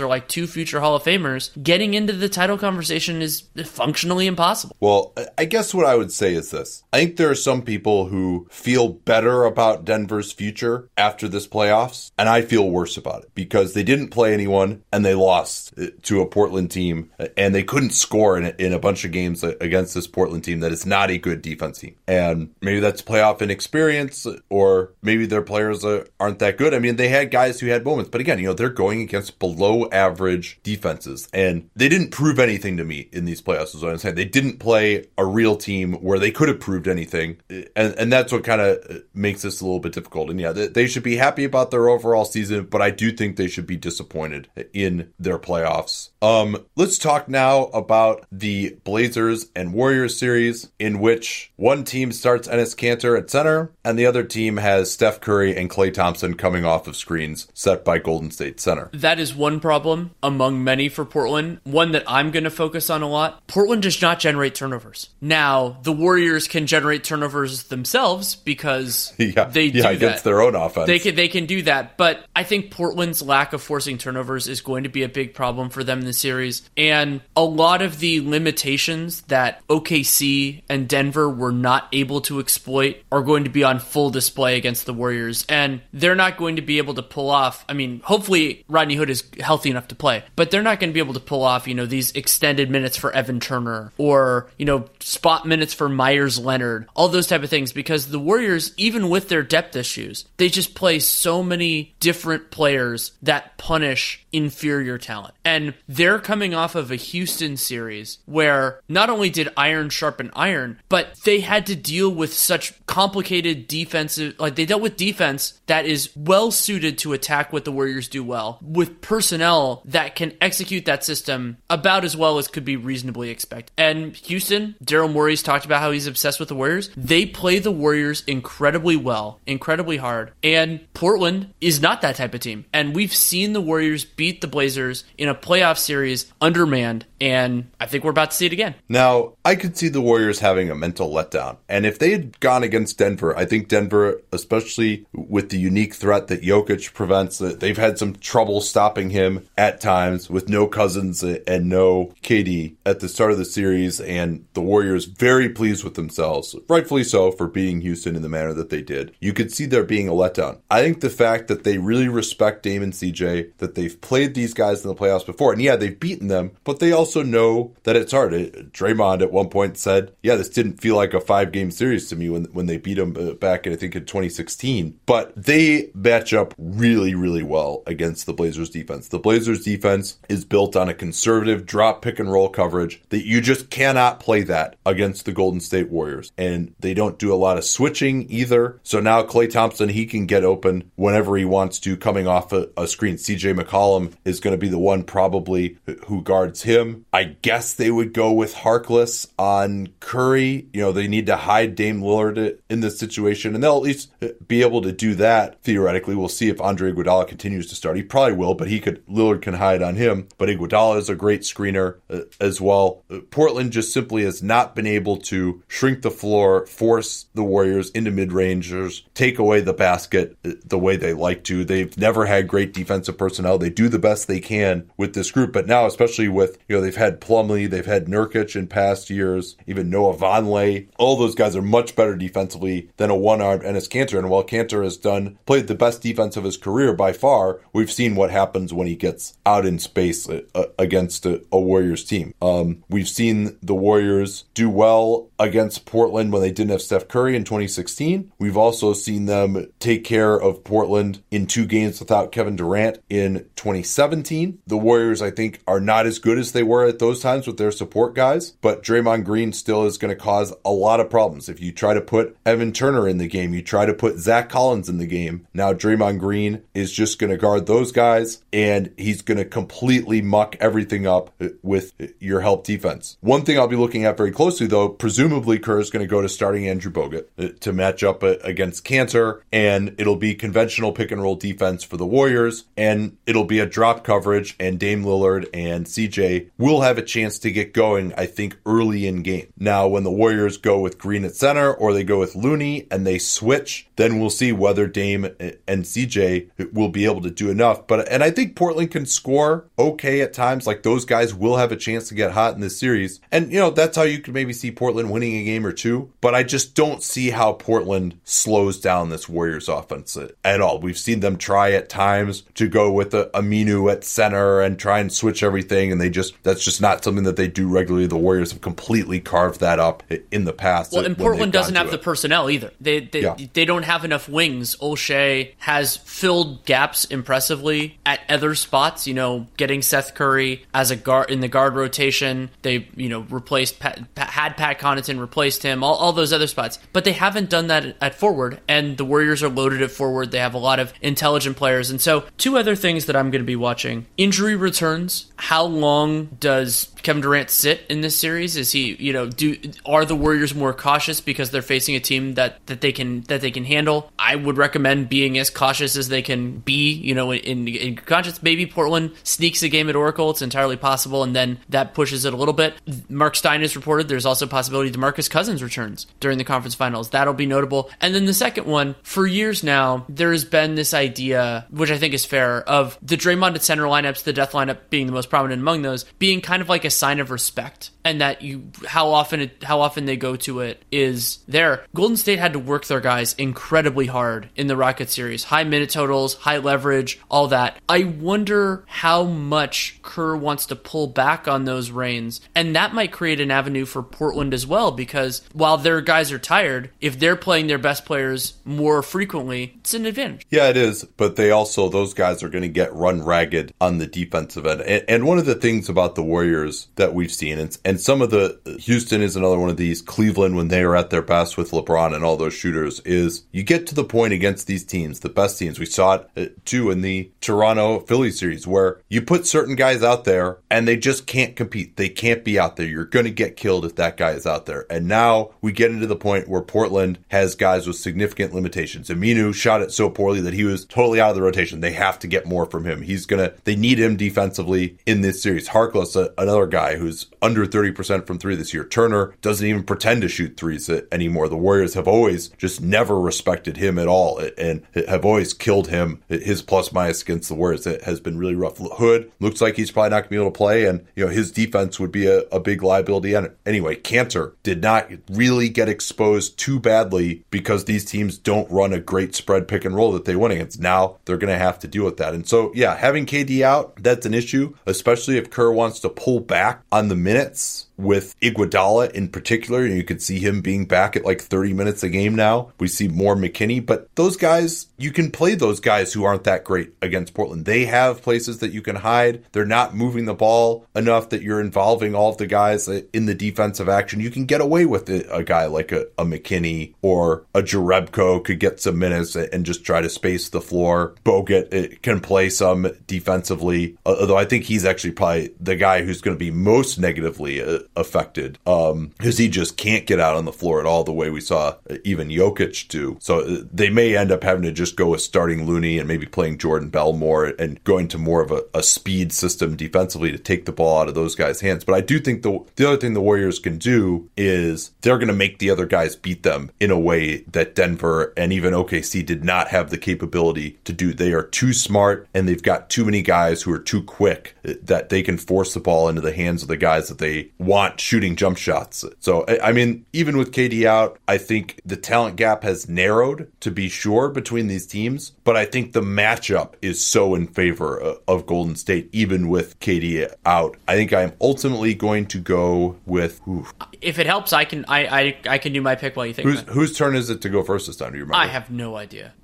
or like two future Hall of Famers, getting into the title conversation is functionally impossible. Well, I guess what I would say is this. I think there are some people who feel better about Denver's future after this playoffs, and I feel worse about it because they didn't play anyone and they lost to a Portland team, and they couldn't score in a, in a bunch of games against this Portland team that is not a good defense team. And maybe that's playoff inexperience, or maybe their players aren't that good. I mean, they had guys who had moments, but again, you know, they're going against below average defenses, and they didn't prove anything to me in these playoffs is what I'm saying. They didn't play a real team where they could have proved anything, and, and that's what kind of makes this a little bit difficult. And yeah, they, they should be happy about their overall season, but I do think they should be disappointed in their playoffs. Um, let's talk now about the Blazers and Warriors series, in which one team starts Enes Kanter at center and the other team has Steph Curry and Klay Thompson coming off of screens set by Golden State center. That is one problem among many for Portland, one that I'm going to focus on a lot. Portland does not generate turnovers. Now, the Warriors can generate turnovers themselves because yeah, they do yeah, against that. Their own offense. They can, they can do that, but I think Portland's lack of forcing turnovers is going to be a big problem for them in the series, and a lot of the limitations that O K C and Denver were not able to exploit are going to be on full display against the Warriors, and they're not going to be able to pull off, I mean, hopefully Rodney Hood is healthy enough to play, but they're not going to be able to pull off, you know, these extended minutes for Evan Turner, or, you know, spot minutes for Myers Leonard, all those type of things, because the Warriors, even with their depth issues, they just play so many different players that punish inferior talent. And they're coming off of a Houston series where not only did iron sharpen iron, but they had to deal with such complicated defensive, like they dealt with defense that is well suited to attack what the Warriors do well, with personnel that can execute that system about as well as could be reasonably expected. And Houston, Daryl Morey's talked about how he's obsessed with the Warriors. They play the Warriors incredibly well, incredibly hard, and Portland is not that type of team. And we've seen the Warriors beat the Blazers in a playoff series undermanned, and I think we're about to see it again. Now, I could see the Warriors having a mental letdown, and if they had gone against Denver, I think Denver, especially with the unique threat that Jokic prevents, they've had some trouble stopping him at times with no Cousins and no K D at the start of the series, and the Warriors very pleased with themselves, rightfully so, for beating Houston in the manner that they did. You could see there being a letdown. I think the fact that they really respect Dame and C J, that they've played these guys in the playoffs before, and yeah, they've beaten them, but they also know that it's hard. Draymond at one point said, yeah, this didn't feel like a five-game series to me when, when they beat them back in, I think, in twenty sixteen. But they match up really, really well against the Blazers' defense. The Blazers' defense is built on a conservative drop, pick, and roll coverage that you just cannot play that against the Golden State Warriors. And they don't do a lot of switching either. So now Klay Thompson, he can get open whenever he wants to coming off a, a screen. C J McCollum is going to be the one probably who guards him. I guess they would go with Harkless on Curry. You know, they need to hide Dame Lillard in this situation, and they'll at least be able to do that theoretically. We'll see if Andre Iguodala continues to start. He probably will, but he could Lillard can hide on him. But Iguodala is a great screener uh, as well. Uh, Portland just simply has not been able to shrink the floor, force the Warriors into mid-rangers, take away the basket uh, the way they like to. They've never had great defensive personnel. They do the best they can with this group, but now especially with, you know, they've had Plumlee, they've had Nurkic in past years, even Noah Vonleh. All those guys are much better defensively than a one-armed Enes Kanter. And while Kanter has done played the best defense of his career by far, we've seen what happens when he gets out in space uh, against a, a Warriors team. Um, we've seen the Warriors do well against Portland when they didn't have Steph Curry in twenty sixteen. We've also seen them take care of Portland in two games without Kevin Durant in twenty seventeen. The Warriors, I think, are not as good as they were at those times with their support guys, but Draymond Green still is going to cause a lot of problems. If you try to put Evan Turner in the game, you try to put Zach Collins in the game, now Draymond Green is just going to guard those guys, and he's going to completely muck everything up with your help defense. One thing I'll be looking at very closely, though, presumably Kerr is going to go to starting Andrew Bogut to match up against Kanter, and it'll be conventional pick and roll defense for the Warriors, and it'll be a drop coverage, and Dame Lillard and C J play will have a chance to get going, I think, early in game. Now, when the Warriors go with Green at center or they go with Looney and they switch, then we'll see whether Dame and C J will be able to do enough. But and I think Portland can score okay at times. Like, those guys will have a chance to get hot in this series. And, you know, that's how you could maybe see Portland winning a game or two. But I just don't see how Portland slows down this Warriors offense at all. We've seen them try at times to go with a Aminu at center and try and switch everything. And they just, that's just not something that they do regularly. The Warriors have completely carved that up in the past. Well, and Portland doesn't have it. the personnel either. They they, yeah. they don't have enough wings. O'Shea has filled gaps impressively at other spots, you know, getting Seth Curry as a guard in the guard rotation. They, you know, replaced Pat, had Pat Connaughton replaced him, all, all those other spots, but they haven't done that at forward, and the Warriors are loaded at forward. They have a lot of intelligent players. And so two other things that I'm going to be watching: injury returns. How long does Kevin Durant sit in this series? Is he, you know, do are the Warriors more cautious because they're facing a team that that they can that they can handle? I would recommend being as cautious as they can be, you know, in in conscience. Maybe Portland sneaks a game at Oracle. It's entirely possible, and then that pushes it a little bit. Mark Stein has reported there's also a possibility DeMarcus Cousins returns during the conference finals. That'll be notable. And then the second one, for years now, there has been this idea, which I think is fair, of the Draymond at center lineups, the death lineup being the most prominent among those, being kind of like a sign of respect, and that you how often it, how often they go to it is there. Golden State had to work their guys incredibly hard in the Rockets series. High minute totals, high leverage, all that. I wonder how much Kerr wants to pull back on those reins, and that might create an avenue for Portland as well, because while their guys are tired, if they're playing their best players more frequently, it's an advantage. Yeah, it is, but they also, those guys are going to get run ragged on the defensive end. And, and one of the things about the Warriors that we've seen, and, and some of the, Houston is another one of these, Cleveland when they are at their best with LeBron and all those shooters, is you get to the point against these teams, the best teams. We saw it too in the Toronto Philly series, where you put certain guys out there and they just can't compete. They can't be out there. You're going to get killed if that guy is out there. And now we get into the point where Portland has guys with significant limitations. Aminu shot it so poorly that he was totally out of the rotation. They have to get more from him. He's going to, they need him defensively in this series. Harkless, a, another guy who's under thirty percent from three this year. Turner doesn't even pretend to shoot threes anymore. The Warriors have always just never respected him at all and have always killed him. His plus minus against the Warriors, it has been really rough. Hood looks like he's probably not going to be able to play, and you know his defense would be a, a big liability. Anyway, Kanter did not really get exposed too badly because these teams don't run a great spread pick and roll that they win against. Now they're going to have to deal with that. And so, yeah, having K D out, that's an issue, especially if Kerr wants to pull back on the minutes with Iguodala in particular, and you could see him being back at like thirty minutes a game now. We see more McKinney, but those guys, you can play those guys who aren't that great against Portland. They have places that you can hide. They're not moving the ball enough that you're involving all of the guys in the defensive action. You can get away with it. A guy like a, a McKinney or a Jerebko could get some minutes and just try to space the floor. Bogut can play some defensively, although I think he's actually probably the guy who's going to be most negatively affected um because he just can't get out on the floor at all, the way we saw even Jokic do. So they may end up having to just go with starting Looney and maybe playing Jordan Bell more and going to more of a, a speed system defensively to take the ball out of those guys' hands. But I do think the the other thing the Warriors can do is they're going to make the other guys beat them in a way that Denver and even O K C did not have the capability to do. They are too smart, and they've got too many guys who are too quick that they can force the ball into the hands of the guys that they want want shooting jump shots. So, I mean, even with K D out, I think the talent gap has narrowed, to be sure, between these teams, but I think the matchup is so in favor of Golden State, even with K D out. I think I am ultimately going to go with... Oof. If it helps, I can I, I, I can do my pick while you think. Who's, whose turn is it to go first this time? Do you remember? I have no idea.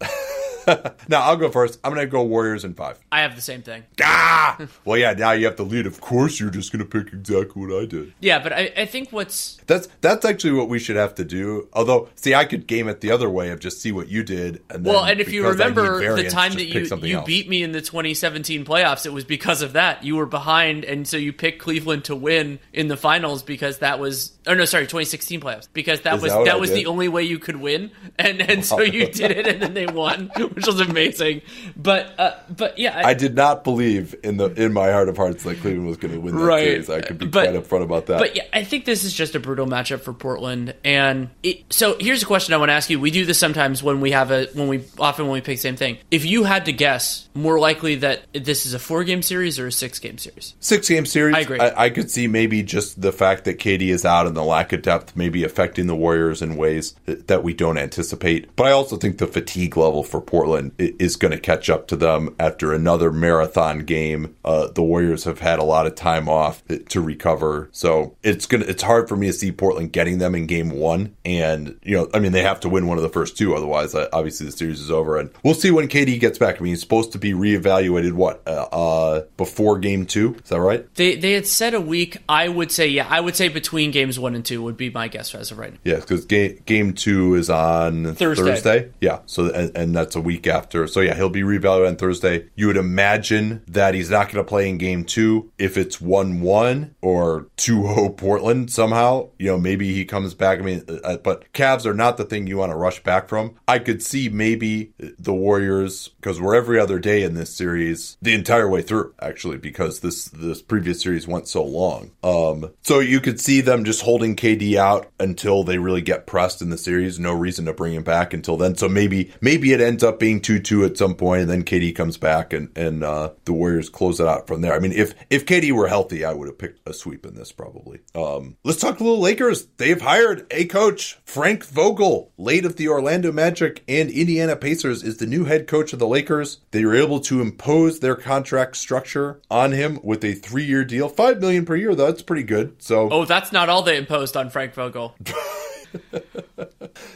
No, I'll go first. I'm going to go Warriors in five. I have the same thing. Ah! Well, yeah, now you have to lead. Of course, you're just going to pick exactly what I did. Yeah, but I, I think what's... That's that's actually what we should have to do. Although, see, I could game it the other way of just see what you did. And then, well, and if you remember variance, the time that you, you beat me in the twenty seventeen playoffs, it was because of that. You were behind, and so you picked Cleveland to win in the finals because that was... Oh, no, sorry, twenty sixteen playoffs. Because that Is was that, that was did? the only way you could win. And, and wow. So you did it, and then they won. which was amazing. But uh, but yeah, I, I did not believe in the in my heart of hearts that Cleveland was going to win that right. series. I could be but, quite upfront about that. But yeah, I think this is just a brutal matchup for Portland. And it, so here's a question I want to ask you. We do this sometimes when we have a when we often when we pick the same thing. If you had to guess, more likely that this is a four game series or a six game series? Six game series. I agree. I, I could see maybe just the fact that K D is out and the lack of depth maybe affecting the Warriors in ways that we don't anticipate. But I also think the fatigue level for Portland is going to catch up to them after another marathon game. Uh, the Warriors have had a lot of time off to recover, so it's gonna. It's hard for me to see Portland getting them in game one. And you know, I mean, they have to win one of the first two, otherwise, uh, obviously, the series is over. And we'll see when K D gets back. I mean, he's supposed to be reevaluated what uh, uh, before game two. Is that right? They they had said a week. I would say yeah. I would say between games one and two would be my guess as of right now. Yeah, because game game two is on Thursday. Thursday. Yeah, so and, and that's a week after. So yeah, he'll be reevaluated on Thursday. You would imagine that he's not going to play in game two if it's one one or two oh Portland somehow. You know, maybe he comes back. I mean, uh, but Cavs are not the thing you want to rush back from. I could see maybe the Warriors, because we're every other day in this series the entire way through actually, because this this previous series went so long. Um, so you could see them just holding K D out until they really get pressed in the series. No reason to bring him back until then. So maybe maybe it ends up being two two at some point, and then K D comes back and and uh, the Warriors close it out from there. I mean, if if K D were healthy, I would have picked a sweep in this probably. Um, let's talk a little Lakers. They've hired a coach, Frank Vogel, late of the Orlando Magic and Indiana Pacers, is the new head coach of the Lakers. They were able to impose their contract structure on him with a three-year deal, five million per year. Though that's pretty good. So oh, that's not all they imposed on Frank Vogel.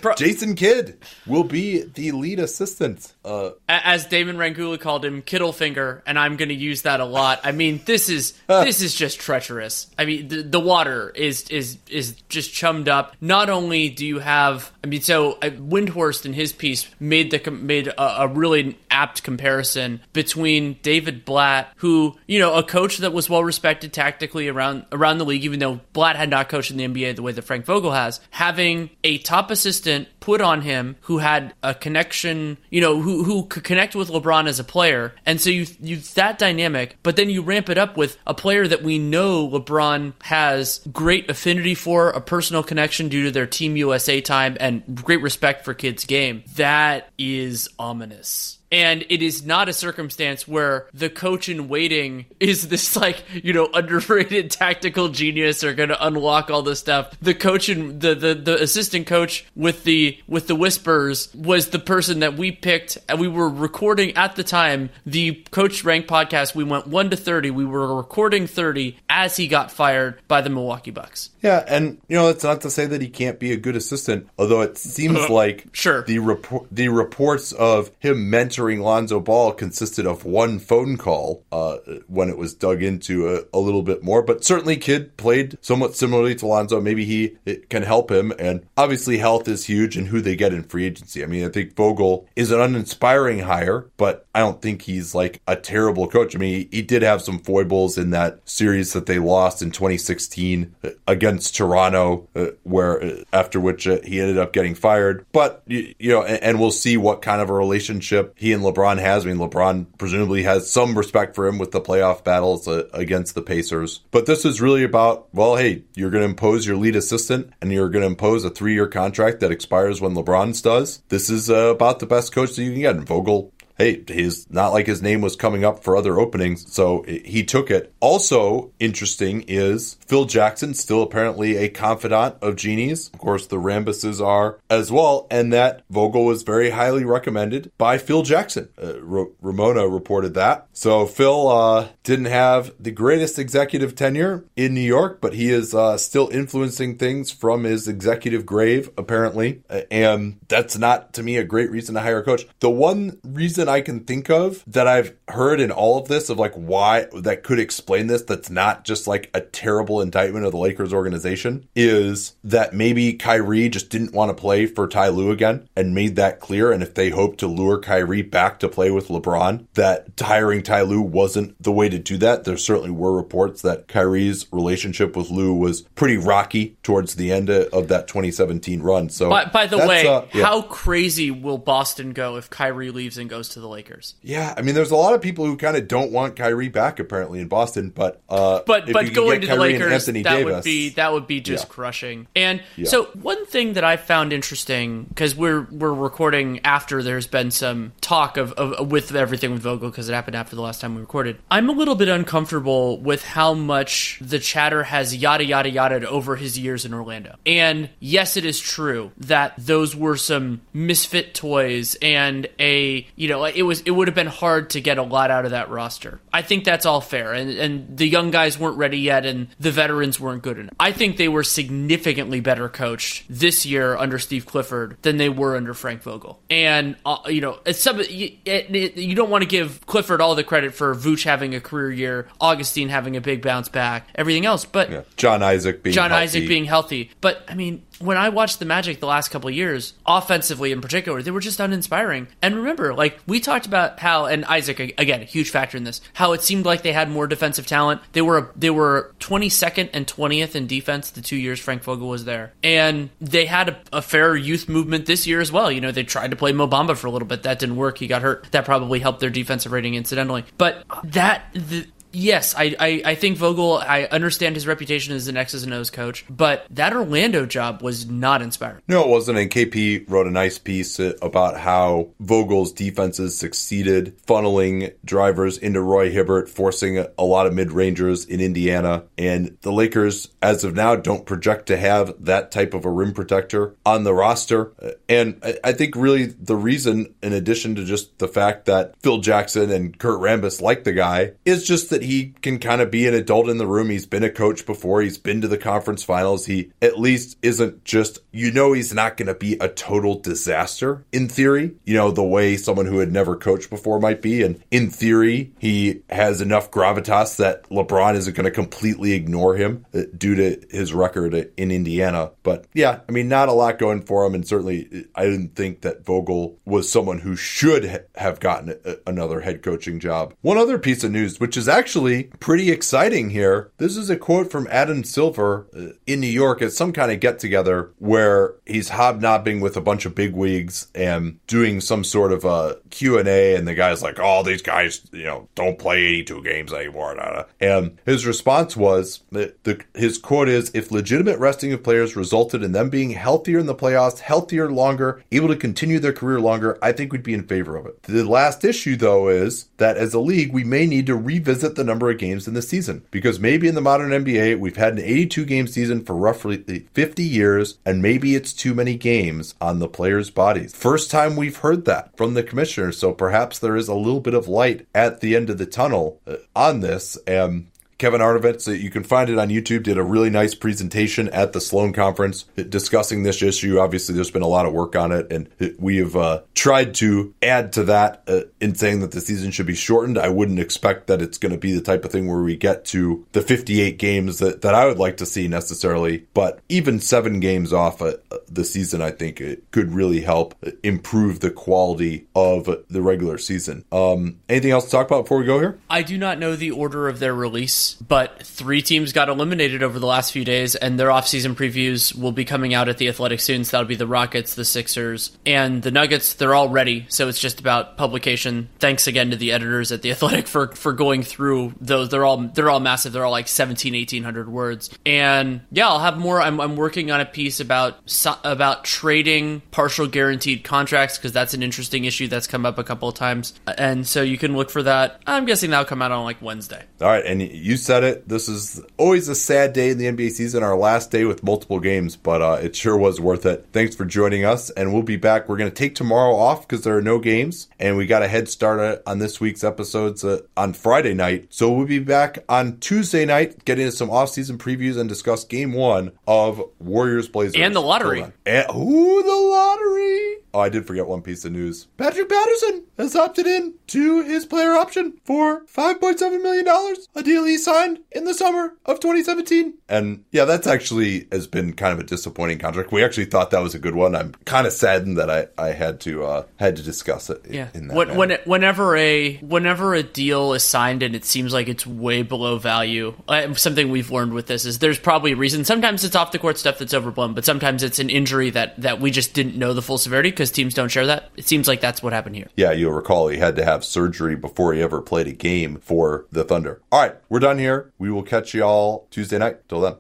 Bro. Jason Kidd will be the lead assistant. Uh, As Damon Rangula called him, Kittlefinger, and I'm going to use that a lot. I mean, this is this is just treacherous. I mean, the, the water is is is just chummed up. Not only do you have, I mean, so uh, Windhorst in his piece made the made a, a really apt comparison between David Blatt, who you know, a coach that was well respected tactically around around the league, even though Blatt had not coached in the N B A the way that Frank Vogel has, having a top assistant put on him who had a connection, you know, who who could connect with LeBron as a player. And so you you that dynamic, but then you ramp it up with a player that we know LeBron has great affinity for, a personal connection due to their Team U S A time, and great respect for Kidd's game. That is ominous. And it is not a circumstance where the coach in waiting is this, like, you know, underrated tactical genius or going to unlock all this stuff. The coach and the, the, the assistant coach with the with the whispers was the person that we picked, and we were recording at the time the Coach Rank podcast. We went one to thirty. We were recording thirty as he got fired by the Milwaukee Bucks. Yeah, and you know, it's not to say that he can't be a good assistant, although it seems like sure the report the reports of him mentoring Lonzo Ball consisted of one phone call uh, when it was dug into a, a little bit more. But certainly Kidd played somewhat similarly to Lonzo. Maybe he it can help him. And obviously health is huge, and who they get in free agency. I mean, I think Vogel is an uninspiring hire, but I don't think he's like a terrible coach. I mean, he, he did have some foibles in that series that they lost in twenty sixteen against Toronto, uh, where uh, after which uh, he ended up getting fired. But, you, you know, and, and we'll see what kind of a relationship he He and LeBron has. I mean, LeBron presumably has some respect for him with the playoff battles uh, against the Pacers. But this is really about, well, hey, you're going to impose your lead assistant, and you're going to impose a three-year contract that expires when LeBron's does. This is uh, about the best coach that you can get. And Vogel, hey, he's not like his name was coming up for other openings, so he took it. Also interesting is Phil Jackson, still apparently a confidant of Genie's. Of course, the Rambuses are as well, and that Vogel was very highly recommended by Phil Jackson. Uh, Ra- Ramona reported that. So Phil uh, didn't have the greatest executive tenure in New York, but he is uh, still influencing things from his executive grave, apparently. And that's not, to me, a great reason to hire a coach. The one reason reason I can think of that I've heard in all of this of like why that could explain this, that's not just like a terrible indictment of the Lakers organization, is that maybe Kyrie just didn't want to play for Ty Lue again and made that clear. And if they hope to lure Kyrie back to play with LeBron, that hiring Ty Lue wasn't the way to do that. There certainly were reports that Kyrie's relationship with Lue was pretty rocky towards the end of that twenty seventeen run. So by, by the way, uh, yeah. how crazy will Boston go if Kyrie leaves and goes to the Lakers? Yeah, I mean, there's a lot of people who kind of don't want Kyrie back apparently in Boston, but uh, but, but going to Kyrie the Lakers, that Davis, would be that would be just yeah. crushing. And yeah. so one thing that I found interesting, because we're we're recording after there's been some talk of, of with everything with Vogel, because it happened after the last time we recorded. I'm a little bit uncomfortable with how much the chatter has yada yada yada over his years in Orlando. And yes, it is true that those were some misfit toys, and a you know it was it would have been hard to get a lot out of that roster. I think that's all fair, and and the young guys weren't ready yet, and the veterans weren't good enough. I think they were significantly better coached this year under Steve Clifford than they were under Frank Vogel. And uh, you know, it's some it, it, you don't want to give Clifford all the credit for Vooch having a career year, Augustine having a big bounce back, everything else, but yeah. John Isaac being John healthy. Isaac being healthy. But I mean, when I watched the Magic the last couple of years, offensively in particular, they were just uninspiring. And remember, like we talked about how, and Isaac again, a huge factor in this, how it seemed like they had more defensive talent. They were they were twenty-second and twentieth in defense the two years Frank Vogel was there, and they had a, a fair youth movement this year as well. You know, they tried to play Mo Bamba for a little bit, that didn't work. He got hurt. That probably helped their defensive rating incidentally, but that. The, Yes, I, I, I think Vogel, I understand his reputation as an X's and O's coach, but that Orlando job was not inspiring. No, it wasn't, and K P wrote a nice piece about how Vogel's defenses succeeded funneling drivers into Roy Hibbert, forcing a lot of mid-rangers in Indiana, and the Lakers, as of now, don't project to have that type of a rim protector on the roster. And I think really the reason, in addition to just the fact that Phil Jackson and Kurt Rambis like the guy, is just that he can kind of be an adult in the room. He's been a coach before. He's been to the conference finals. He at least isn't just, you know, he's not going to be a total disaster in theory, you know, the way someone who had never coached before might be. And in theory, he has enough gravitas that LeBron isn't going to completely ignore him due to his record in Indiana. But yeah, I mean, not a lot going for him. And certainly I didn't think that Vogel was someone who should ha- have gotten a- another head coaching job. One other piece of news, which is actually Actually, pretty exciting here. This is a quote from Adam Silver in New York at some kind of get-together where he's hobnobbing with a bunch of bigwigs and doing some sort of a Q and A, and the guy's like, oh, these guys, you know, don't play eighty-two games anymore. And his response was, the, his quote is, if legitimate resting of players resulted in them being healthier in the playoffs, healthier longer, able to continue their career longer, I think we'd be in favor of it. The last issue, though, is that as a league, we may need to revisit the number of games in the season, because maybe in the modern N B A we've had an eighty-two game season for roughly fifty years, and maybe it's too many games on the players' bodies. First time we've heard that from the commissioner, so perhaps there is a little bit of light at the end of the tunnel on this. um Kevin Arnovitz, you can find it on YouTube, did a really nice presentation at the Sloan Conference discussing this issue. Obviously, there's been a lot of work on it, and we have uh, tried to add to that uh, in saying that the season should be shortened. I wouldn't expect that it's going to be the type of thing where we get to the fifty-eight games that, that I would like to see necessarily, but even seven games off uh, the season, I think it could really help improve the quality of the regular season. Um, anything else to talk about before we go here? I do not know the order of their release, but three teams got eliminated over the last few days, and their offseason previews will be coming out at The Athletic soon. So that'll be the Rockets, the Sixers, and the Nuggets. They're all ready, so it's just about publication. Thanks again to the editors at The Athletic for, for going through those. They're all they're all massive. They're all like seventeen, eighteen hundred words. And yeah, I'll have more. I'm I'm working on a piece about about trading partial guaranteed contracts, because that's an interesting issue that's come up a couple of times. And so you can look for that. I'm guessing that'll come out on like Wednesday. All right, and you you said it. This is always a sad day in the N B A season, our last day with multiple games, but uh, it sure was worth it. Thanks for joining us, and we'll be back. We're going to take tomorrow off because there are no games, and we got a head start on this week's episodes uh, on Friday night. So we'll be back on Tuesday night, get into some off-season previews and discuss Game one of Warriors-Blazers. And the lottery. And, ooh, the lottery! Oh, I did forget one piece of news. Patrick Patterson has opted in to his player option for five point seven million dollars, a deal he signed in the summer of twenty seventeen. And yeah, that's actually has been kind of a disappointing contract. We actually thought that was a good one. I'm kind of saddened that I, I had to uh, had to discuss it. Yeah. In that when, when it, whenever a whenever a deal is signed and it seems like it's way below value, uh, something we've learned with this is there's probably a reason. Sometimes it's off the court stuff that's overblown, but sometimes it's an injury that that we just didn't know the full severity because teams don't share that. It seems like that's what happened here. Yeah, you'll recall he had to have surgery before he ever played a game for the Thunder. All right, we're done here. We will catch you all Tuesday night. Till then.